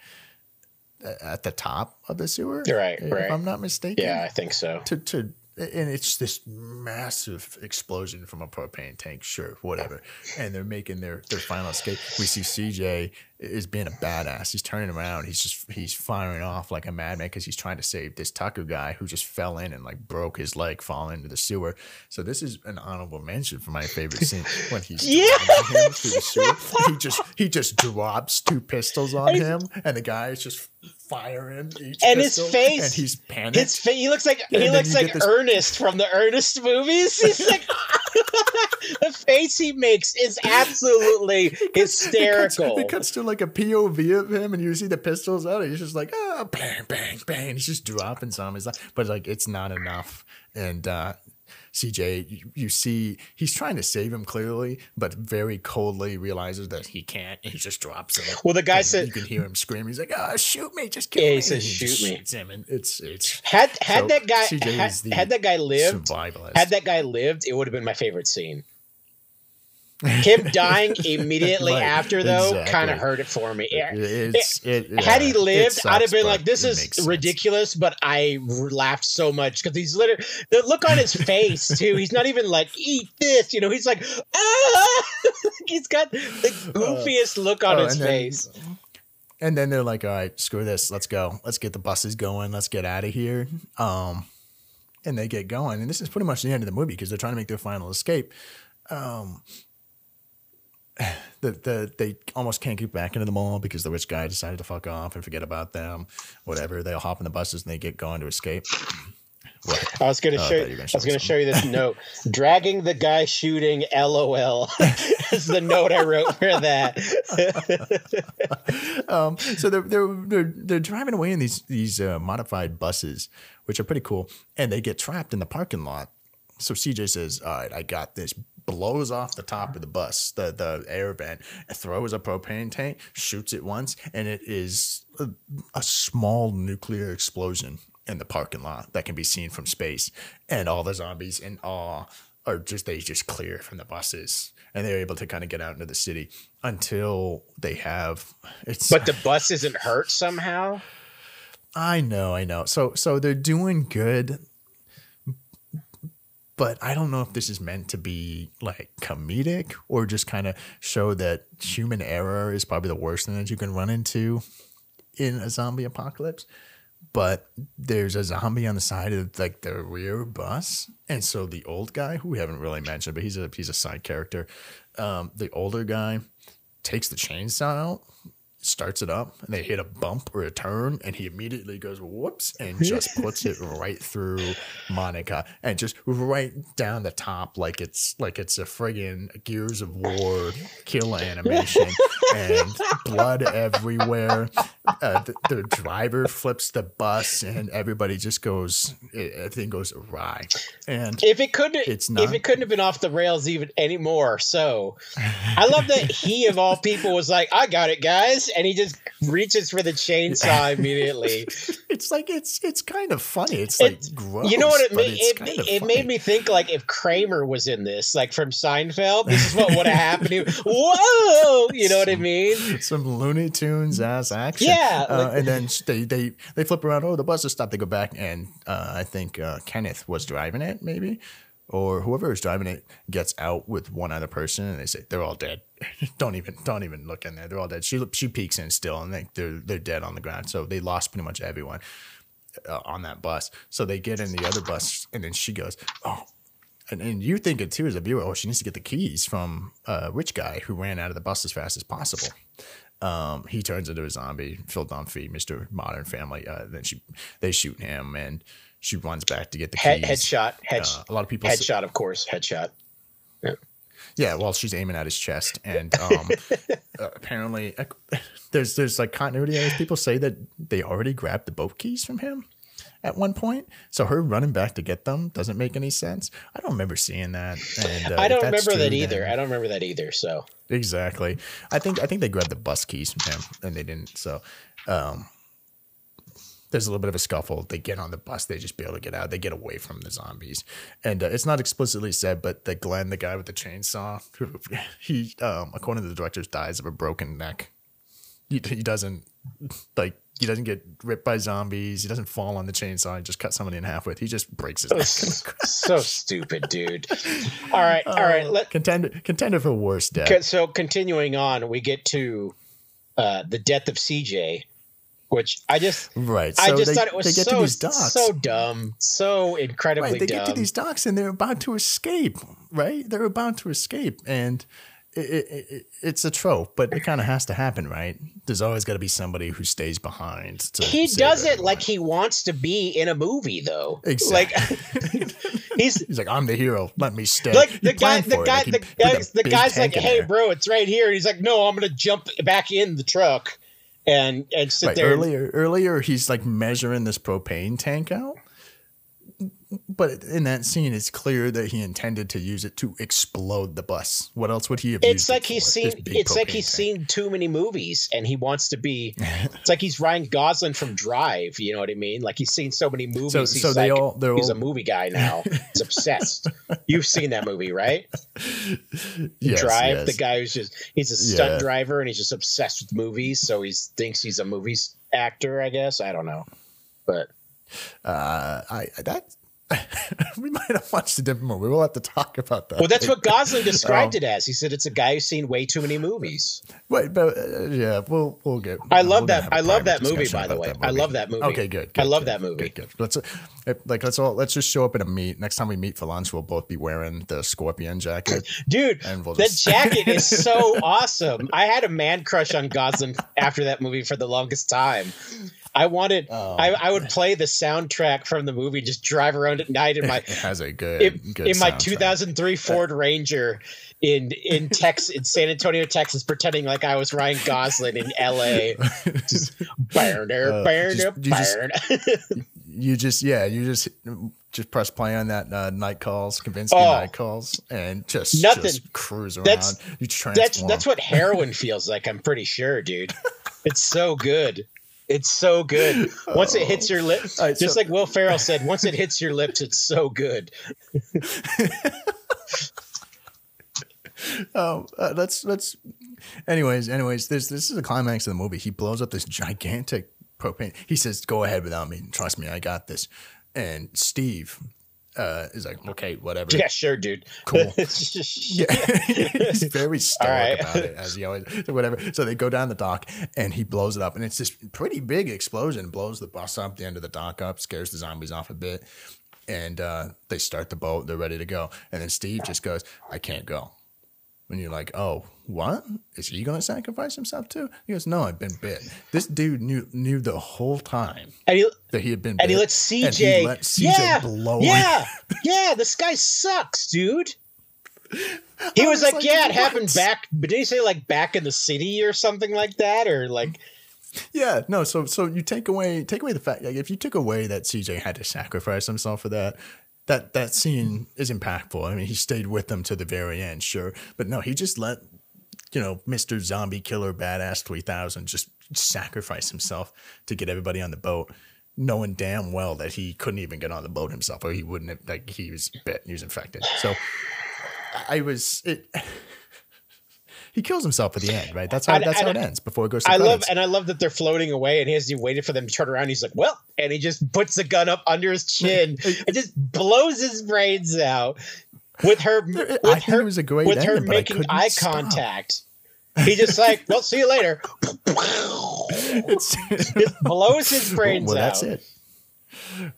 at the top of the sewer. Right, if right. I'm not mistaken. Yeah, I think so. To to and it's this massive explosion from a propane tank, sure, whatever. And they're making their, their final escape. We see C J is being a badass. He's turning around. He's just, he's firing off like a madman because he's trying to save this Taku guy who just fell in and like broke his leg falling into the sewer. So this is an honorable mention for my favorite scene when he's yes! dragging him through the sewer. He just, he just drops two pistols on him and the guy is just firing each and pistol, his face and he's panicked. His fa- he looks like he and looks like Ernest from the Ernest movies. He's like the face he makes is absolutely cuts, hysterical. It cuts, it cuts to like a P O V of him, and you see the pistols out, and he's just like, ah, oh, bang, bang, bang. He's just dropping zombies, but like it's not enough. And uh, C J, you, you see, he's trying to save him clearly, but very coldly realizes that he can't. And he just drops him. Well, the guy said, you can hear him scream. He's like, "Ah, oh, shoot me, just kill yeah, me." He says, "Shoot he me." Shoots him, and it's it's had had so that guy had, had that guy lived. Had that guy lived, it would have been my favorite scene. Him dying immediately right, after, though, exactly. kind of hurt it for me. It, it's, it, it, had he lived, sucks, I'd have been like, "This is ridiculous," sense. But I laughed so much because he's literally the look on his face too. He's not even like "eat this," you know. He's like, "ah," he's got the goofiest uh, look on oh, his and face. Then, and then they're like, "All right, screw this. Let's go. Let's get the buses going. Let's get out of here." Um, and they get going, and this is pretty much the end of the movie because they're trying to make their final escape. Um. The, the they almost can't get back into the mall because the rich guy decided to fuck off and forget about them. Whatever, they'll hop in the buses and they get going to escape. What? I was going to oh, show. You, I was going to show you this note. Dragging the guy shooting. L O L is the note I wrote for that. um, so they're, they're they're they're driving away in these these uh, modified buses, which are pretty cool, and they get trapped in the parking lot. So C J says, "All right, I got this." Blows off the top of the bus, the, the air vent, throws a propane tank, shoots it once, and it is a, a small nuclear explosion in the parking lot that can be seen from space. And all the zombies in awe are just, they just clear from the buses. And they're able to kind of get out into the city until they have... It's, but the bus isn't hurt somehow? I know, I know. So, so they're doing good. But I don't know if this is meant to be like comedic or just kind of show that human error is probably the worst thing that you can run into in a zombie apocalypse. But there's a zombie on the side of like the rear bus. And so the old guy, who we haven't really mentioned, but he's a, he's a side character. Um, the older guy takes the chainsaw out, starts it up, and they hit a bump or a turn, and he immediately goes whoops and just puts it right through Monica and just right down the top, like it's like it's a friggin' Gears of War kill animation, and blood everywhere. Uh, the, the driver flips the bus, and everybody just goes. Everything goes awry. And if it couldn't, it's not, if it couldn't have been off the rails even anymore. So I love that he of all people was like, "I got it, guys." And he just reaches for the chainsaw immediately. It's like it's it's kind of funny. It's like it, gross, you know what it made. It, kind of it made me think like if Kramer was in this, like from Seinfeld, this is what would have happened. He, whoa, you know some, what I mean? Some Looney Tunes ass action. Yeah, uh, like, and then they they they flip around. Oh, the bus has stopped. They go back, and uh, I think uh, Kenneth was driving it, maybe. Or whoever is driving it gets out with one other person, and they say they're all dead. don't even, don't even look in there. They're all dead. She she peeks in still, and they, they're they're dead on the ground. So they lost pretty much everyone uh, on that bus. So they get in the other bus, and then she goes, "Oh," and, and you think it too as a viewer. Oh, she needs to get the keys from a rich guy who ran out of the bus as fast as possible. Um, he turns into a zombie. Phil Dunphy, Mister Modern Family. Uh, then she they shoot him and. She runs back to get the keys. Headshot. Head uh, a lot of people. Headshot, of course. Headshot. Yeah. Yeah. Well, she's aiming at his chest, and um, uh, apparently, uh, there's there's like continuity errors. People say that they already grabbed the boat keys from him at one point, so her running back to get them doesn't make any sense. I don't remember seeing that. And, uh, I don't remember true, that either. Then, I don't remember that either. So exactly. I think I think they grabbed the bus keys from him, and they didn't. So. Um, There's a little bit of a scuffle. They get on the bus. They just be able to get out. They get away from the zombies. And uh, it's not explicitly said, but the Glenn, the guy with the chainsaw, he, um, according to the directors, dies of a broken neck. He, he doesn't, like, he doesn't get ripped by zombies. He doesn't fall on the chainsaw and just cut somebody in half with. He just breaks his neck. So stupid, dude. All right. All uh, right. Let, contender, contender for worst death. So continuing on, we get to uh, the death of C J, which I just, right. So I just they, thought it was so, so dumb, so incredibly right, they dumb. They get to these docks and they're about to escape, right? They're about to escape. And It, it, it, it's a trope, but it kind of has to happen, right? There's always got to be somebody who stays behind. To he does it everyone. Like he wants to be in a movie, though. Exactly. Like, he's, he's like, I'm the hero. Let me stay. Like the guy, the guy, the, like guys, the guy's like, hey, there. bro, it's right here. And he's like, no, I'm going to jump back in the truck and, and sit right, there. Earlier, earlier, he's like measuring this propane tank out. But in that scene, it's clear that he intended to use it to explode the bus. What else would he have it's used like it he's seen, It's like he's tank. seen too many movies and he wants to be – it's like he's Ryan Gosling from Drive. You know what I mean? Like he's seen so many movies. So, he's so they like, all, they're he's all... a movie guy now. He's obsessed. You've seen that movie, right? Yes, Drive, yes. The guy who's just – he's a stunt yeah. driver and he's just obsessed with movies. So he thinks he's a movie actor, I guess. I don't know. But uh, I that – we might have watched a different movie. We'll have to talk about that. Well, that's what Gosling described um, it as. He said it's a guy who's seen way too many movies. Wait, but uh, yeah, we'll we'll get. I love that. I love that movie. By the way, I love that movie. Okay, good. good I love good, that movie. Good, good. Let's like let's all let's just show up in a meet. Next time we meet for lunch, we'll both be wearing the Scorpion jacket, dude. And we'll just... That jacket is so awesome. I had a man crush on Gosling after that movie for the longest time. I wanted oh, I, I would play the soundtrack from the movie, just drive around at night in my it has a good, in, good in my soundtrack. two thousand three Ford Ranger in in Texas in San Antonio, Texas, pretending like I was Ryan Gosling in L A. Just burn her, burn her, burn. You just yeah, you just just press play on that uh, Night Calls, Kavinsky oh, Night Calls, and just nothing just cruise around. That's, you that's that's what heroin feels like. I'm pretty sure, dude. It's so good. It's so good. Once oh. it hits your lips, right, just so, like Will Ferrell said, once it hits your lips, it's so good. um, uh, let's let's. Anyways, anyways, this this is the climax of the movie. He blows up this gigantic propane. He says, "Go ahead without me. Trust me, I got this." And Steve uh, is like, "Okay, whatever." Yeah, sure, dude. Cool. yeah. He's very stoic right. about it, as he always whatever. So they go down the dock and he blows it up, and it's this pretty big explosion. Blows the bus up, the end of the dock up, scares the zombies off a bit, and uh, they start the boat. They're ready to go, and then Steve just goes, "I can't go." And you're like, "Oh, what? Is he going to sacrifice himself too?" He goes, "No, I've been bit." This dude knew knew the whole time and he, that he had been and bit. And he let C J, he let C J yeah, blow yeah, him. yeah, this guy sucks, dude. He was, was like, like, yeah, what? It happened back, but did he say like back in the city or something like that? Or like... Yeah, no, so so you take away, take away the fact, like if you took away that C J had to sacrifice himself for that, That that scene is impactful. I mean, he stayed with them to the very end, sure. But no, he just let, you know, Mister Zombie Killer Badass three thousand just sacrifice himself to get everybody on the boat, knowing damn well that he couldn't even get on the boat himself or he wouldn't have, like, he was bit, he was infected. So I was, it, he kills himself at the end, right? That's how, I, that's I, how I, it ends before it goes to I love And I love that they're floating away and he has he waited for them to turn around. He's like, well. And he just puts the gun up under his chin and just blows his brains out with her with I her, it was a great with ending, her making eye stop. contact. He's just like, well, see you later. It blows his brains well, well, out. That's it.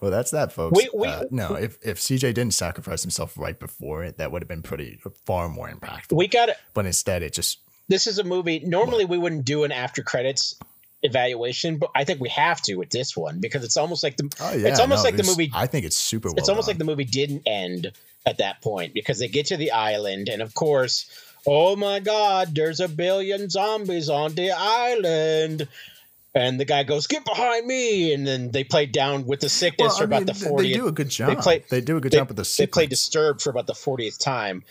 Well, that's that, folks. We, we, uh, no, if, if C J didn't sacrifice himself right before it, that would have been pretty far more impactful. We got it. But instead, it just. This is a movie. Normally, what? we wouldn't do an after credits evaluation, but I think we have to with this one because it's almost like the. Oh, yeah, it's almost no, like the movie. I think it's super. Well it's almost done. like the movie didn't end at that point because they get to the island, and of course, oh my God, there's a billion zombies on the island. And the guy goes, "Get behind me!" And then they play Down with the Sickness well, for about mean, the fortieth. They do a good job. They, play, they do a good they, job with the Sickness. They play Disturbed for about the fortieth time.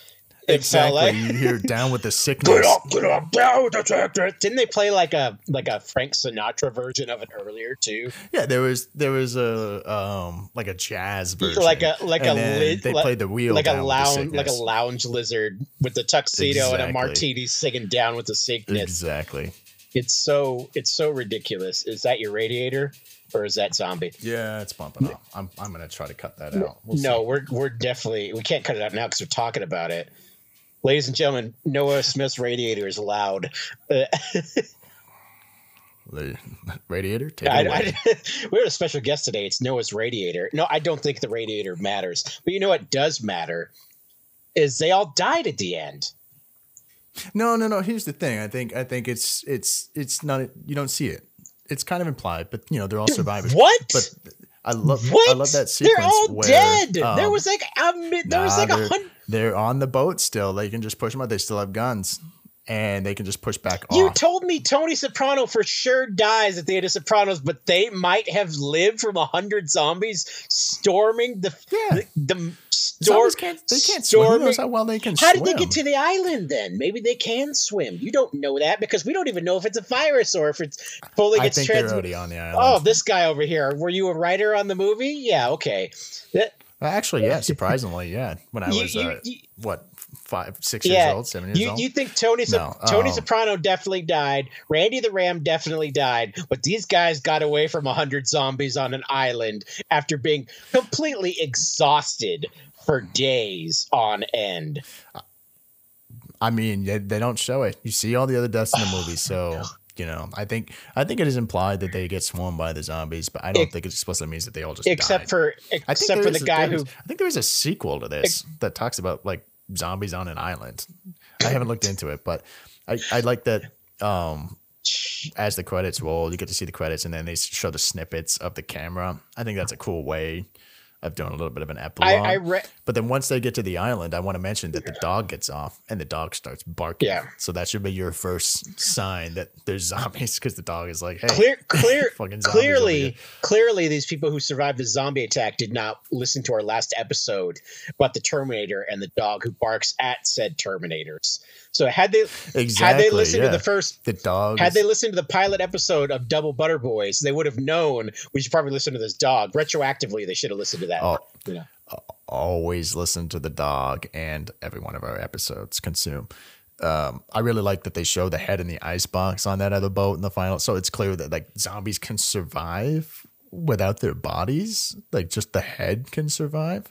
It exactly. Felt like you hear Down with the Sickness. Get up, get up, down with the sickness. Didn't they play like a like a Frank Sinatra version of it earlier too? Yeah, there was there was a um like a jazz version, like a like and a li they like, played the wheel like down a lounge like a lounge lizard with the tuxedo exactly. and a martini singing Down with the Sickness. Exactly. It's so it's so ridiculous. Is that your radiator or is that zombie? Yeah, it's bumping up. I'm I'm gonna try to cut that out. We'll no, see. we're we're definitely we can't cut it out now because we're talking about it. Ladies and gentlemen, Noah Smith's radiator is loud. Radiator? Take I, I, we had a special guest today. It's Noah's radiator. No, I don't think the radiator matters. But you know what does matter is they all died at the end. No, no, no. Here's the thing. I think I think it's it's it's not you don't see it. It's kind of implied, but you know, they're all survivors. What? But I love what? I love that sequence. They're all where, dead. Um, there was like um, there nah, was like a hundred they're on the boat still. They can just push them out. They still have guns. And they can just push back off. You told me Tony Soprano for sure dies at the end of Sopranos, but they might have lived from a hundred zombies storming the yeah. the, the storm. Can't, they can't storming. swim. Who knows how well they can how swim? How did they get to the island then? Maybe they can swim. You don't know that because we don't even know if it's a virus or if it's fully gets transmitted. I think they're already on the island. Oh, this guy over here. Were you a writer on the movie? Yeah. Okay. That, Actually, yeah. Surprisingly, yeah. When I you, was you, uh, you, what. Five, six yeah. years old, seven years you, old. You think Tony no. Tony oh. Soprano definitely died. Randy the Ram definitely died. But these guys got away from a hundred zombies on an island after being completely exhausted for days on end. I mean, they, they don't show it. You see all the other deaths in the movie. So, no. you know, I think I think it is implied that they get swarmed by the zombies. But I don't it, think it explicitly means that they all just except died. For, except for the guy a, who. I think there is a sequel to this it, that talks about, like, zombies on an island. I haven't looked into it, but I, I like that um, as the credits roll, you get to see the credits and then they show the snippets of the camera. I think that's a cool way of doing a little bit of an epilogue. I, I re- but then once they get to the island, I want to mention that the dog gets off and the dog starts barking. Yeah. So that should be your first sign that there's zombies because the dog is like, hey. Clear, clear, fucking zombies clearly, clearly these people who survived the zombie attack did not listen to our last episode about the Terminator and the dog who barks at said Terminators. So had they exactly, had they listened yeah. to the first the dog had they listened to the pilot episode of Double Butter Boys, they would have known we should probably listen to this dog. Retroactively, they should have listened to that. Oh, you know. Always listen to the dog and every one of our episodes consume. Um, I really like that they show the head in the icebox on that other boat in the final. So it's clear that like zombies can survive without their bodies. Like just the head can survive.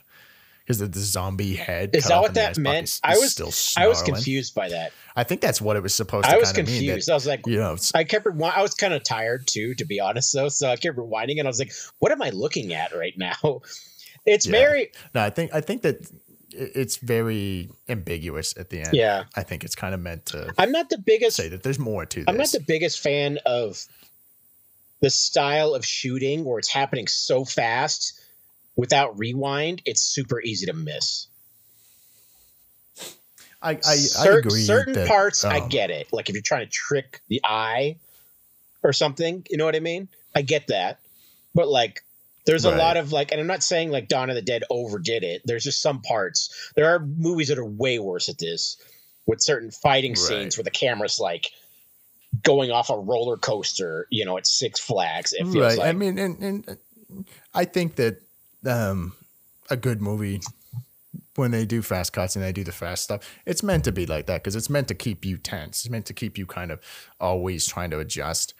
Because the, the zombie head is that what that meant? I was still I was confused by that. I think that's what it was supposed to be. I was confused. That, I was like, you know, I kept rewi- I was kind of tired too, to be honest though. So I kept rewinding and I was like, what am I looking at right now? It's yeah. very no. I think I think that it's very ambiguous at the end. Yeah, I think it's kind of meant to. I'm not the biggest say that there's more to. I'm this. not the biggest fan of the style of shooting where it's happening so fast without rewind. It's super easy to miss. I I, Cer- I agree. Certain that, parts, um, I get it. Like if you're trying to trick the eye or something, you know what I mean. I get that, but like. There's right. a lot of like, and I'm not saying like Dawn of the Dead overdid it. There's just some parts. There are movies that are way worse at this with certain fighting right. scenes where the camera's like going off a roller coaster, you know, at Six Flags. It feels right. like. I mean, and, and I think that um, a good movie, when they do fast cuts and they do the fast stuff, it's meant to be like that because it's meant to keep you tense. It's meant to keep you kind of always trying to adjust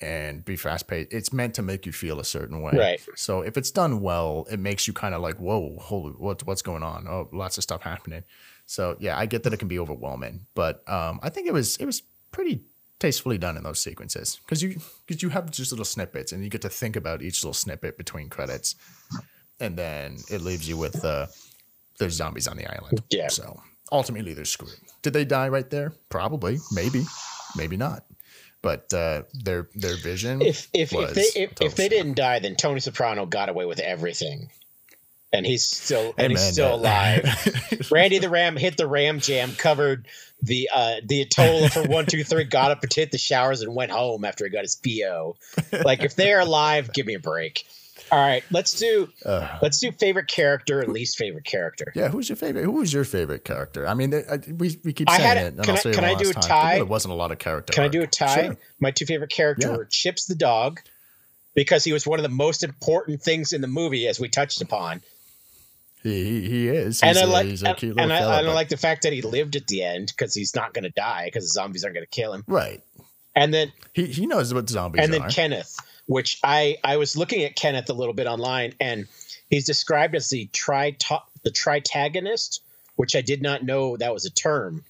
and be fast paced. It's meant to make you feel a certain way. Right. So if it's done well, it makes you kind of like, whoa, holy, what, what's going on? Oh, lots of stuff happening. So yeah, I get that it can be overwhelming, but um, I think it was, it was pretty tastefully done in those sequences. Cause you, cause you have just little snippets and you get to think about each little snippet between credits. And then it leaves you with uh, there's zombies on the island. Yeah. So ultimately they're screwed. Did they die right there? Probably, maybe, maybe not. But uh, their their vision. If if was if they if, if they didn't die, then Tony Soprano got away with everything, and he's still and Amen, he's still alive. Randy the Ram hit the Ram Jam, covered the uh, the Atoll for one two three, got up and hit the showers, and went home after he got his P O. Like if they're alive, give me a break. All right, let's do uh, let's do favorite character and least favorite character. Yeah, who's your favorite? Who was your favorite character? I mean, they, I, we we keep saying I had, it. And can I'll I, say can it I do a time. tie? There wasn't a lot of character. Can arc. I do a tie? Sure. My two favorite characters yeah. were Chips the dog, because he was one of the most important things in the movie, as we touched upon. He he, he is. He's and I a, like he's a cute and, and fella, I, I like the fact that he lived at the end because he's not going to die because the zombies aren't going to kill him. Right. And then he, he knows what zombies and are. And then Kenneth, which I, I was looking at Kenneth a little bit online, and he's described as the tri the tritagonist, which I did not know that was a term.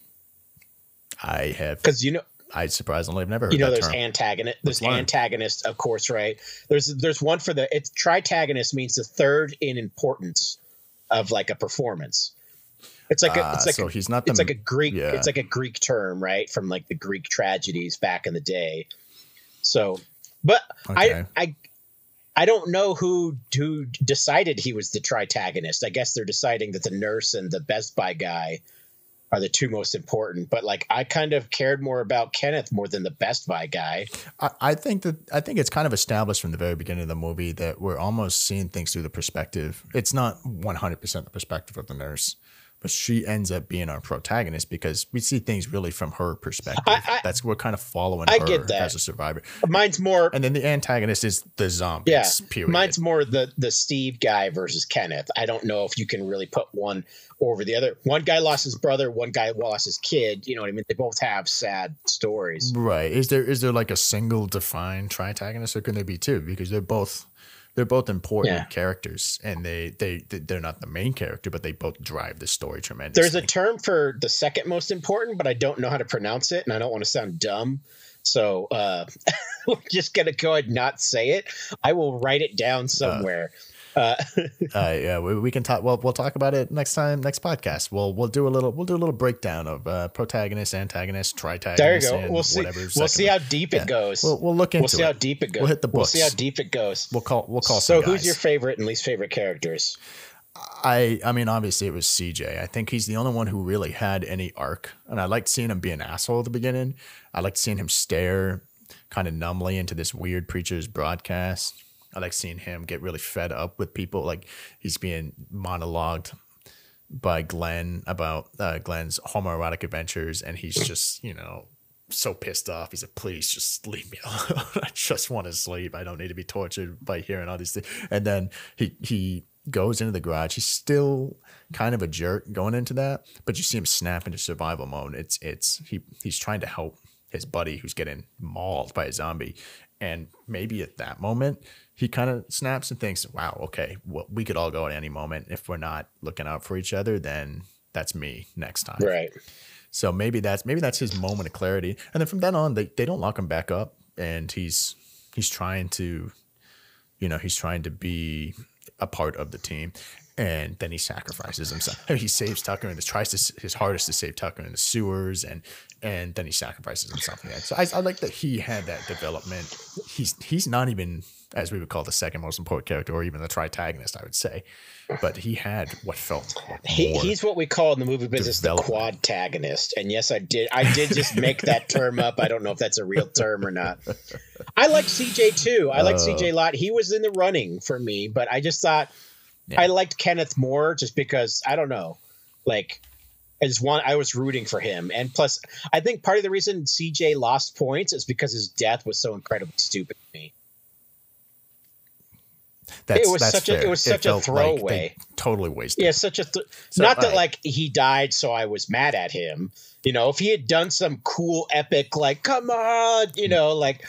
I have, because you know, I surprisingly have never heard. You know, that there's term. antagonist. There's antagonist, of course, right? There's there's one for the it's tritagonist means the third in importance of like a performance. It's like a, it's like uh, so a, he's not. The, it's like a Greek. Yeah. It's like a Greek term, right? From like the Greek tragedies back in the day. So, but okay. I I I don't know who who decided he was the tritagonist. I guess they're deciding that the nurse and the Best Buy guy are the two most important. But like, I kind of cared more about Kenneth more than the Best Buy guy. I, I think that I think it's kind of established from the very beginning of the movie that we're almost seeing things through the perspective. It's not one hundred percent the perspective of the nurse, but she ends up being our protagonist because we see things really from her perspective. I, I, That's we're kind of following I her get that. as a survivor. Mine's more, and then the antagonist is the zombies. Yeah, period. Mine's more the the Steve guy versus Kenneth. I don't know if you can really put one over the other. One guy lost his brother, one guy lost his kid. You know what I mean? They both have sad stories, right? Is there is there like a single defined tritagonist, or can there be two? Because they're both. They're both important yeah. characters, and they, they, they're not the main character, but they both drive the story tremendously. There's a term for the second most important, but I don't know how to pronounce it, and I don't want to sound dumb. So uh, we're just going to go ahead and not say it. I will write it down somewhere. Uh, uh, uh, yeah, we, we can talk. Well, we'll talk about it next time, next podcast. We'll, we'll do a little, we'll do a little breakdown of uh, protagonist, antagonist, tritagonist. There you go. We'll see. We'll see how deep it goes. We'll, we'll look into it. We'll see how deep it goes. We'll hit the books. We'll see how deep it goes. We'll call. We'll call. So, who's your favorite and least favorite characters? I, I mean, obviously it was C J. I think he's the only one who really had any arc, and I liked seeing him be an asshole at the beginning. I liked seeing him stare kind of numbly into this weird preacher's broadcast. I like seeing him get really fed up with people. Like he's being monologued by Glenn about uh, Glenn's homoerotic adventures. And he's just, you know, so pissed off. He's like, please just leave me alone. I just want to sleep. I don't need to be tortured by hearing all these things. And then he, he goes into the garage. He's still kind of a jerk going into that, but you see him snap into survival mode. It's, it's, he, he's trying to help his buddy who's getting mauled by a zombie. And maybe at that moment, he kind of snaps and thinks, wow, okay, well, we could all go at any moment. If we're not looking out for each other, then that's me next time. Right. So maybe that's maybe that's his moment of clarity. And then from then on, they, they don't lock him back up. And he's he's trying to, you know, he's trying to be a part of the team. And then he sacrifices himself. He saves Tucker and tries to, his hardest to save Tucker in the sewers, and and then he sacrifices himself. Yeah. So I, I like that he had that development. He's he's not even, as we would call, the second most important character, or even the tritagonist, I would say. But he had what felt like he, he's what we call in the movie business the quadtagonist. And yes, I did. I did just make that term up. I don't know if that's a real term or not. I like C J too. I like uh, C J a lot. He was in the running for me, but I just thought. Yeah. I liked Kenneth more just because I don't know, like I just want I was rooting for him, and plus I think part of the reason C J lost points is because his death was so incredibly stupid to me. That's, it was that's such fair. a it was such it a throwaway, like totally wasted. Yeah, such a th so, not that right. like he died, so I was mad at him. You know, if he had done some cool epic, like come on, you mm. know, like.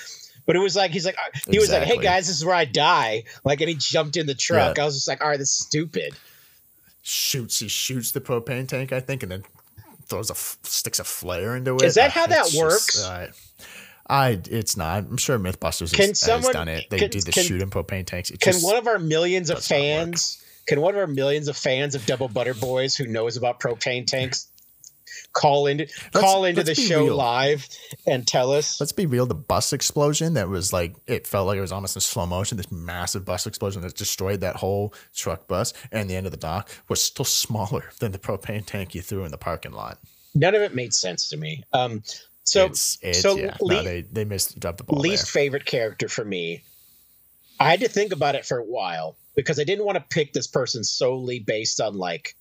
But it was like he's like he exactly. was like, hey guys, this is where I die. Like, and he jumped in the truck. Yeah. I was just like, all right, this is stupid. Shoots, he shoots the propane tank, I think, and then throws a sticks a flare into it. Is that how uh, that works? Just, uh, I it's not. I'm sure MythBusters can has, someone, has done it. They can, do the can, shooting propane tanks. It can one of our millions of fans? Can one of our millions of fans of Double Butter Boys who knows about propane tanks? Call into call into the show live and tell us. Let's be real. The bus explosion that was like it felt like it was almost in slow motion. This massive bus explosion that destroyed that whole truck bus and the end of the dock was still smaller than the propane tank you threw in the parking lot. None of it made sense to me. Um, so it's, it's, so yeah. no, they they missed dropped the ball. Least there. favorite character for me. I had to think about it for a while because I didn't want to pick this person solely based on like.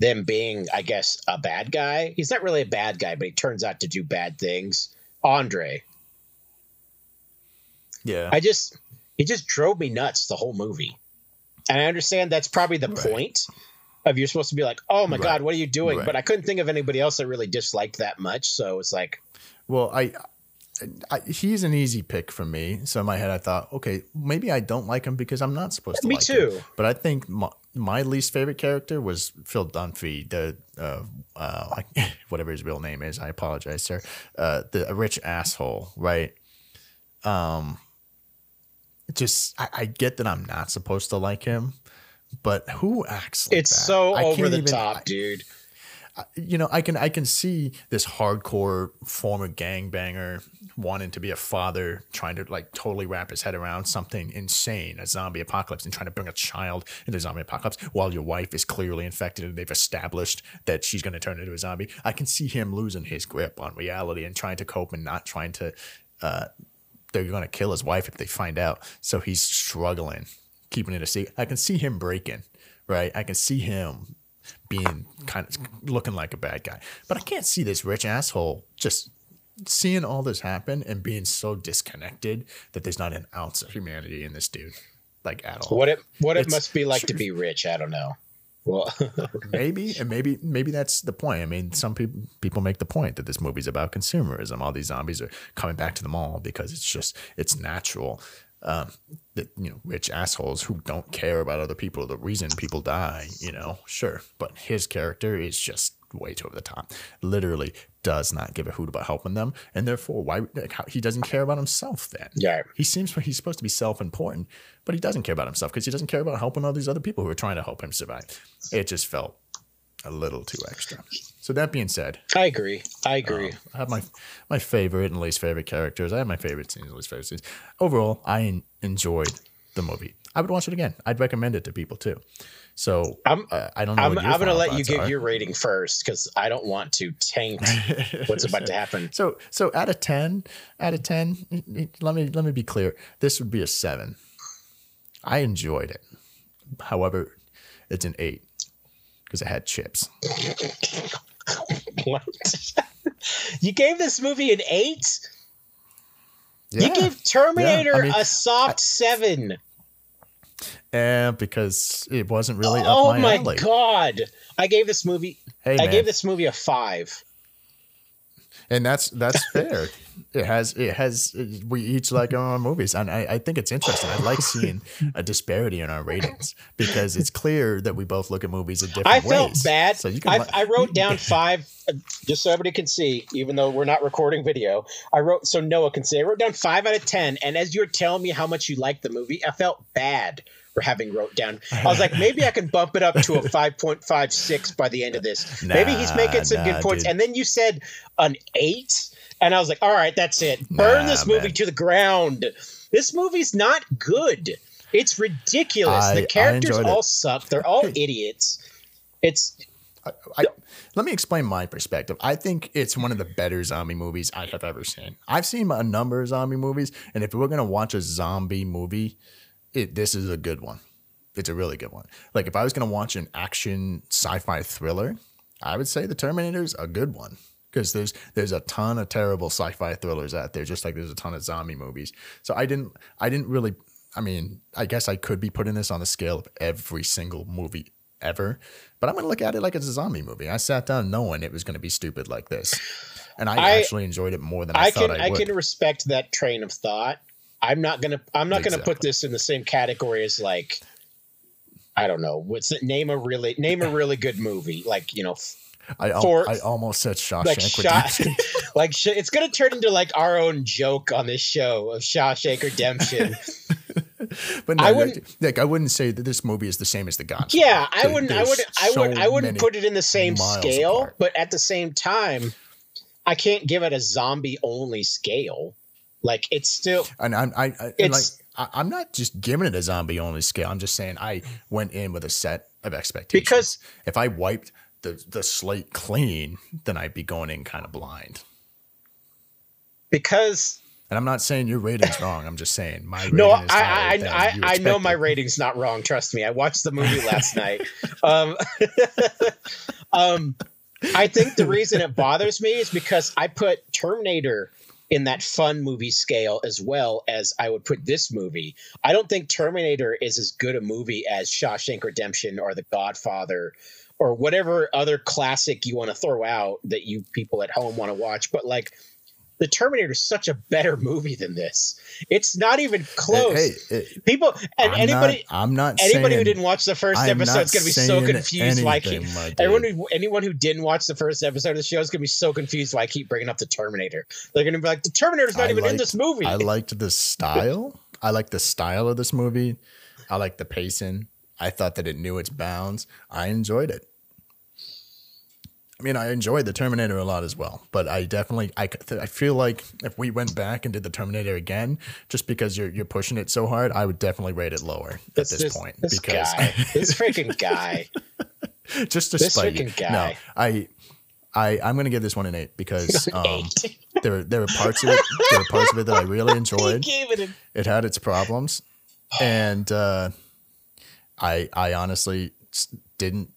Them being, I guess, a bad guy. He's not really a bad guy, but he turns out to do bad things. Andre. Yeah. I just, he just drove me nuts the whole movie. And I understand that's probably the right. point of you're supposed to be like, oh my right. God, what are you doing? Right. But I couldn't think of anybody else I really disliked that much. So it's like. Well, I, I, he's an easy pick for me. So in my head, I thought, okay, maybe I don't like him because I'm not supposed yeah, to like too. him. Me too. But I think my, my least favorite character was Phil Dunphy, the uh, uh, whatever his real name is. I apologize, sir. Uh, the a rich asshole, right? Um, just I, I get that I'm not supposed to like him, but who acts like it's that? so I over the even, top, I, dude. You know, I can I can see this hardcore former gangbanger wanting to be a father, trying to like totally wrap his head around something insane, a zombie apocalypse, and trying to bring a child into the zombie apocalypse while your wife is clearly infected and they've established that she's going to turn into a zombie. I can see him losing his grip on reality and trying to cope and not trying to uh, – they're going to kill his wife if they find out. So he's struggling, keeping it a secret. I can see him breaking, right? I can see him – being kind of looking like a bad guy, but I can't see this rich asshole just seeing all this happen and being so disconnected that there's not an ounce of humanity in this dude, like at all. What it what it's, it must be like sure. to be rich, I don't know. Well, maybe and maybe maybe that's the point. I mean, some people people make the point that this movie's about consumerism. All these zombies are coming back to the mall because it's just it's natural. Um, that you know, rich assholes who don't care about other people are the reason people die, you know, sure. But his character is just way too over the top, literally does not give a hoot about helping them. And therefore, why like, how, he doesn't care about himself then. Yeah. He seems he's supposed to be self-important, but he doesn't care about himself because he doesn't care about helping all these other people who are trying to help him survive. It just felt a little too extra. So that being said, I agree. I agree. Um, I have my my favorite and least favorite characters. I have my favorite scenes and least favorite scenes. Overall, I en enjoyed the movie. I would watch it again. I'd recommend it to people too. So I'm, uh, I don't know. I'm, I'm going to let you give are. your rating first because I don't want to taint what's about to happen. So so out of ten, out of ten, let me let me be clear. This would be a seven. I enjoyed it. However, it's an eight. Because I had chips. What? You gave this movie an eight? Yeah. You gave Terminator yeah. I mean, a soft I, seven. And because it wasn't really oh, up my alley. Oh my god! I gave this movie. Hey, I man. gave this movie a five. And that's that's fair. It has it has we each like our own movies, and I, I think it's interesting. I like seeing a disparity in our ratings because it's clear that we both look at movies in different ways. I felt ways. bad. So you can I, I wrote down five, just so everybody can see. Even though we're not recording video, I wrote so Noah can see. I wrote down five out of ten, and as you were telling me how much you liked the movie, I felt bad for having wrote down. I was like, maybe I can bump it up to a five point five six by the end of this. Nah, maybe he's making some nah, good points. Dude. And then you said an eight. And I was like, all right, that's it. Burn nah, this movie man. to the ground. This movie's not good. It's ridiculous. I, the characters all suck. They're all idiots. It's I, I, let me explain my perspective. I think it's one of the better zombie movies I have ever seen. I've seen a number of zombie movies, and if we're going to watch a zombie movie, it, this is a good one. It's a really good one. Like if I was going to watch an action sci-fi thriller, I would say The Terminator's a good one. Because there's there's a ton of terrible sci-fi thrillers out there, just like there's a ton of zombie movies. So I didn't I didn't really I mean, I guess I could be putting this on the scale of every single movie ever, but I'm gonna look at it like it's a zombie movie. I sat down knowing it was gonna be stupid like this. And I, I actually enjoyed it more than I, I thought can, I would. I can respect that train of thought. I'm not gonna I'm not exactly. gonna put this in the same category as like I don't know, what's it name a really name a really good movie. Like, you know, I, al For, I almost said Shawshank like Redemption. Shaw like sh it's going to turn into like our own joke on this show of Shawshank Redemption. But no, I wouldn't, like I wouldn't say that this movie is the same as The Godfather. Yeah, I there, wouldn't. I would. I so would. I wouldn't put it in the same scale. Apart. But at the same time, I can't give it a zombie only scale. Like it's still. And I'm. I. I it's, like I, I'm not just giving it a zombie only scale. I'm just saying I went in with a set of expectations. Because if I wiped the the slate clean, then I'd be going in kind of blind. Because and I'm not saying your rating's wrong. I'm just saying my rating no, is I I I, I know my rating's not wrong. Trust me. I watched the movie last night. Um, um, I think the reason it bothers me is because I put Terminator in that fun movie scale as well as I would put this movie. I don't think Terminator is as good a movie as Shawshank Redemption or The Godfather or whatever other classic you want to throw out that you people at home want to watch. But like The Terminator is such a better movie than this. It's not even close. Hey, it, people and I'm anybody, not, I'm not anybody saying, who didn't watch the first I'm episode is going to be so confused. Anything, why I keep everyone who, anyone who didn't watch the first episode of the show is going to be so confused. Why I keep bringing up the Terminator? They're going to be like, the Terminator is not I even liked, in this movie. I liked the style. I like the style of this movie. I like the pacing. I thought that it knew its bounds. I enjoyed it. I mean, I enjoyed the Terminator a lot as well, but I definitely, I, I feel like if we went back and did the Terminator again, just because you're you're pushing it so hard, I would definitely rate it lower this, at this, this point. This because guy. This freaking guy. Just to spite you. No, I, I, I'm going to give this one an eight because um, eight. there were there were parts of it, there were parts of it that I really enjoyed. Gave it, an- it had its problems, and uh, I I honestly didn't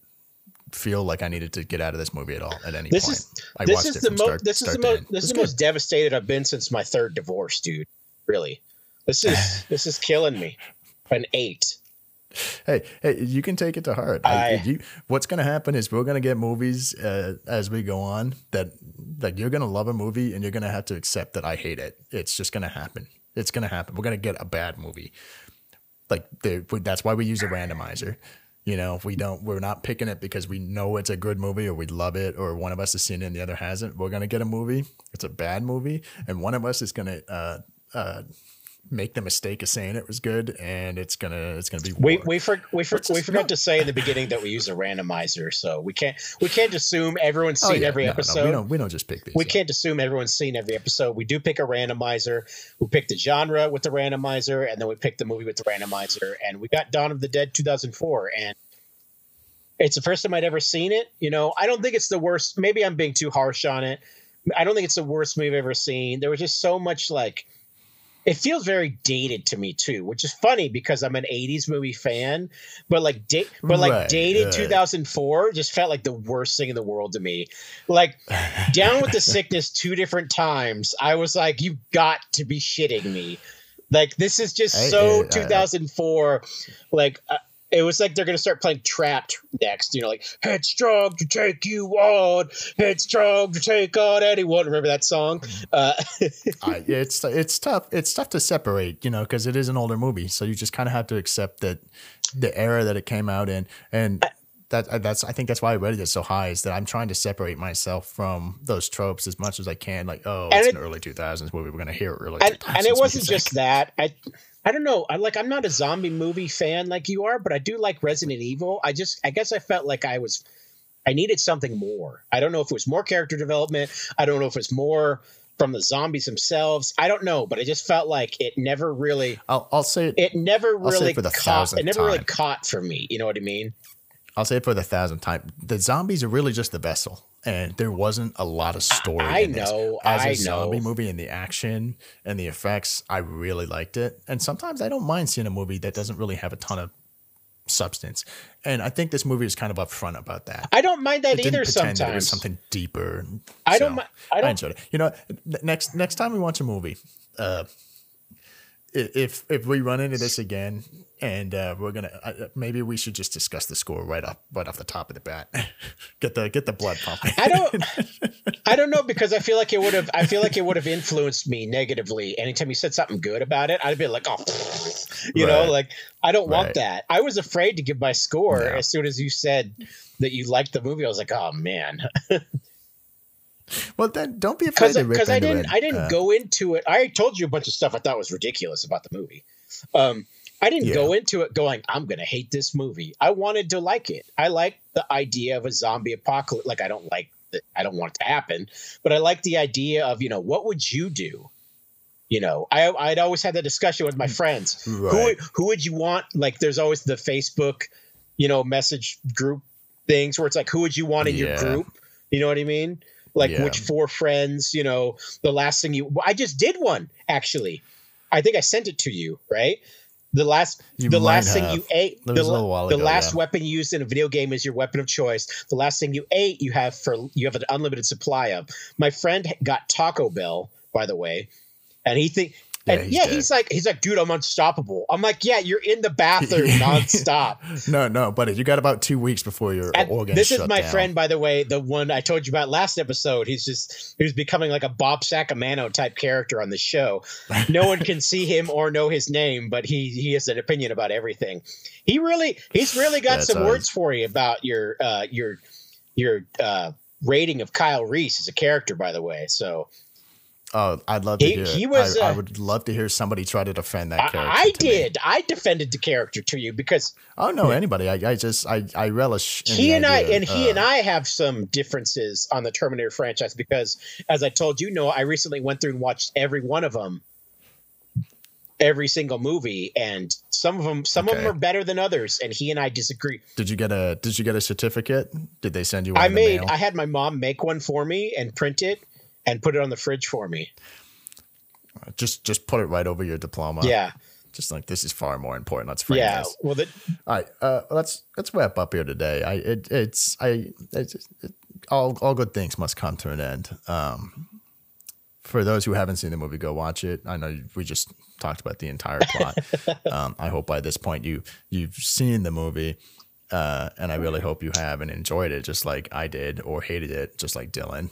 feel like I needed to get out of this movie at all at any this point. Is, I this, watched is it from mo- start, this, start is mo- this is the good. most devastated I've been since my third divorce, dude. Really. This is this is killing me. An eight. Hey, hey, you can take it to heart. I, I, you, what's going to happen is we're going to get movies uh, as we go on that like you're going to love a movie and you're going to have to accept that I hate it. It's just going to happen. It's going to happen. We're going to get a bad movie. Like that's why we use a randomizer. You know, if we don't, we're not picking it because we know it's a good movie or we love it or one of us has seen it and the other hasn't. We're going to get a movie. It's a bad movie. And one of us is going to uh, uh, make the mistake of saying it was good. And it's going to it's going to be. We we, for, we, for, we forgot no. to say in the beginning that we use a randomizer. So we can't we can't assume everyone's seen oh, yeah. every no, episode. No, we, don't, we don't just pick these. We up. can't assume everyone's seen every episode. We do pick a randomizer. We pick the genre with the randomizer and then we pick the movie with the randomizer. And we got Dawn of the Dead two thousand four and. It's the first time I'd ever seen it. You know, I don't think it's the worst. Maybe I'm being too harsh on it. I don't think it's the worst movie I've ever seen. There was just so much like it feels very dated to me, too, which is funny because I'm an eighties movie fan. But like da- but like right, dated right. two thousand four just felt like the worst thing in the world to me. Like Down with the Sickness two different times. I was like, you've got to be shitting me. Like this is just I, so I, two thousand four. I, like. Uh, It was like they're going to start playing Trapped next, you know, like headstrong to take you on, headstrong to take on anyone. Remember that song? Uh, I, it's it's tough. It's tough to separate, you know, because it is an older movie. So you just kind of have to accept that the era that it came out in. And that that's I think that's why I rated it so high is that I'm trying to separate myself from those tropes as much as I can. Like, oh, it's it, an early two thousands movie. We're going to hear early and, two thousands. And it wasn't music. just that. I. I don't know. I like I'm not a zombie movie fan like you are, but I do like Resident Evil. I just I guess I felt like I was I needed something more. I don't know if it was more character development. I don't know if it's more from the zombies themselves. I don't know, but I just felt like it never really I'll, I'll say it, it never really it caught it never time. really caught for me. You know what I mean? I'll say it for the thousandth time. The zombies are really just the vessel. And there wasn't a lot of story. I, I in this. know. As a I zombie know. movie and the action and the effects, I really liked it. And sometimes I don't mind seeing a movie that doesn't really have a ton of substance. And I think this movie is kind of upfront about that. I don't mind that it either. Sometimes that it was something deeper. I so don't. I don't. I enjoyed it. You know, next next time we watch a movie, uh, if if we run into this again, and uh, we're gonna uh, maybe we should just discuss the score right up right off the top of the bat. get the get the blood pumping. I don't. I don't know because I feel like it would have. I feel like it would have influenced me negatively. Anytime you said something good about it, I'd be like, oh, you right. know, like I don't want right. that. I was afraid to give my score yeah. as soon as you said that you liked the movie. I was like, oh man. Well, then don't be afraid to rip into it. I didn't. I didn't uh, go into it. I told you a bunch of stuff I thought was ridiculous about the movie. Um, I didn't yeah. go into it going, I'm going to hate this movie. I wanted to like it. I like the idea of a zombie apocalypse. Like, I don't like that. I don't want it to happen, but I like the idea of, you know, what would you do? You know, I, I'd always had that discussion with my friends. Right. Who, who would you want? Like, there's always the Facebook, you know, message group things where it's like, who would you want in yeah. your group? You know what I mean? Like yeah. which four friends, you know, the last thing you, I just did one actually. I think I sent it to you, right? The last, you the last have. thing you ate, the, ago, the last yeah. weapon used in a video game is your weapon of choice. The last thing you ate, you have for you have an unlimited supply of. My friend got Taco Bell, by the way, and he think Yeah, and, he's, yeah he's like, he's like, dude, I'm unstoppable. I'm like, yeah, you're in the bathroom nonstop. No, no, buddy, you got about two weeks before your and organs. This shut is my down. friend, by the way, the one I told you about last episode. He's just he was becoming like a Bob Sacamano type character on the show. No one can see him or know his name, but he he has an opinion about everything. He really he's really got some awesome. words for you about your uh, your your uh, rating of Kyle Reese as a character, by the way. So. Oh, I'd love to he, hear. He was, I, uh, I would love to hear somebody try to defend that character. I, I did. Me. I defended the character to you because I don't know anybody. I, I just I, I relish. In he and I and uh, he and I have some differences on the Terminator franchise because, as I told you, Noah, I recently went through and watched every one of them, every single movie, and some of them some okay. of them are better than others, and he and I disagree. Did you get a Did you get a certificate? Did they send you one? I in made. The mail? I had my mom make one for me and print it. And put it on the fridge for me. Just just put it right over your diploma. Yeah. Just like, this is far more important. Let's frame yeah. this. Well, the- all right. Uh, let's let's wrap up here today. I it, it's I it's, it, all all good things must come to an end. Um, for those who haven't seen the movie, go watch it. I know we just talked about the entire plot. um, I hope by this point you you've seen the movie. Uh, and I really hope you have and enjoyed it, just like I did, or hated it, just like Dylan.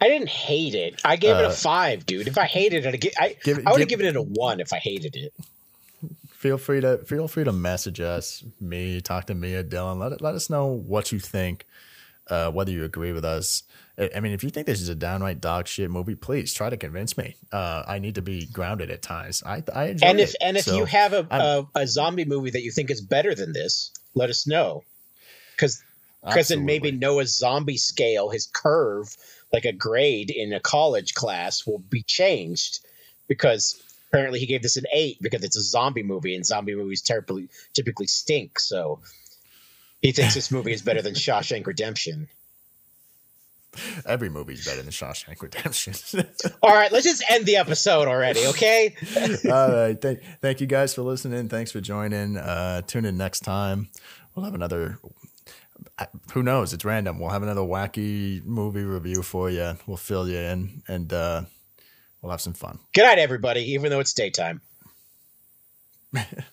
I didn't hate it. I gave uh, it a five, dude. If I hated it, I, give, I would have give, given it a one if I hated it. Feel free to feel free to message us, me, talk to me or Dylan. Let let us know what you think, uh, whether you agree with us. I, I mean, if you think this is a downright dog shit movie, please try to convince me. Uh, I need to be grounded at times. I I enjoy it. And if it, and if so you have a, a a zombie movie that you think is better than this, let us know, because because then maybe Noah's zombie scale, his curve. Like a grade in a college class will be changed because apparently he gave this an eight because it's a zombie movie and zombie movies terribly typically stink. So he thinks this movie is better than Shawshank Redemption. Every movie is better than Shawshank Redemption. All right, let's just end the episode already, okay? All right. Thank, thank you guys for listening. Thanks for joining. Uh, tune in next time. We'll have another... Who knows? It's random. We'll have another wacky movie review for you. We'll fill you in, and uh, we'll have some fun. Good night, everybody, even though it's daytime.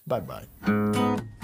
Bye-bye.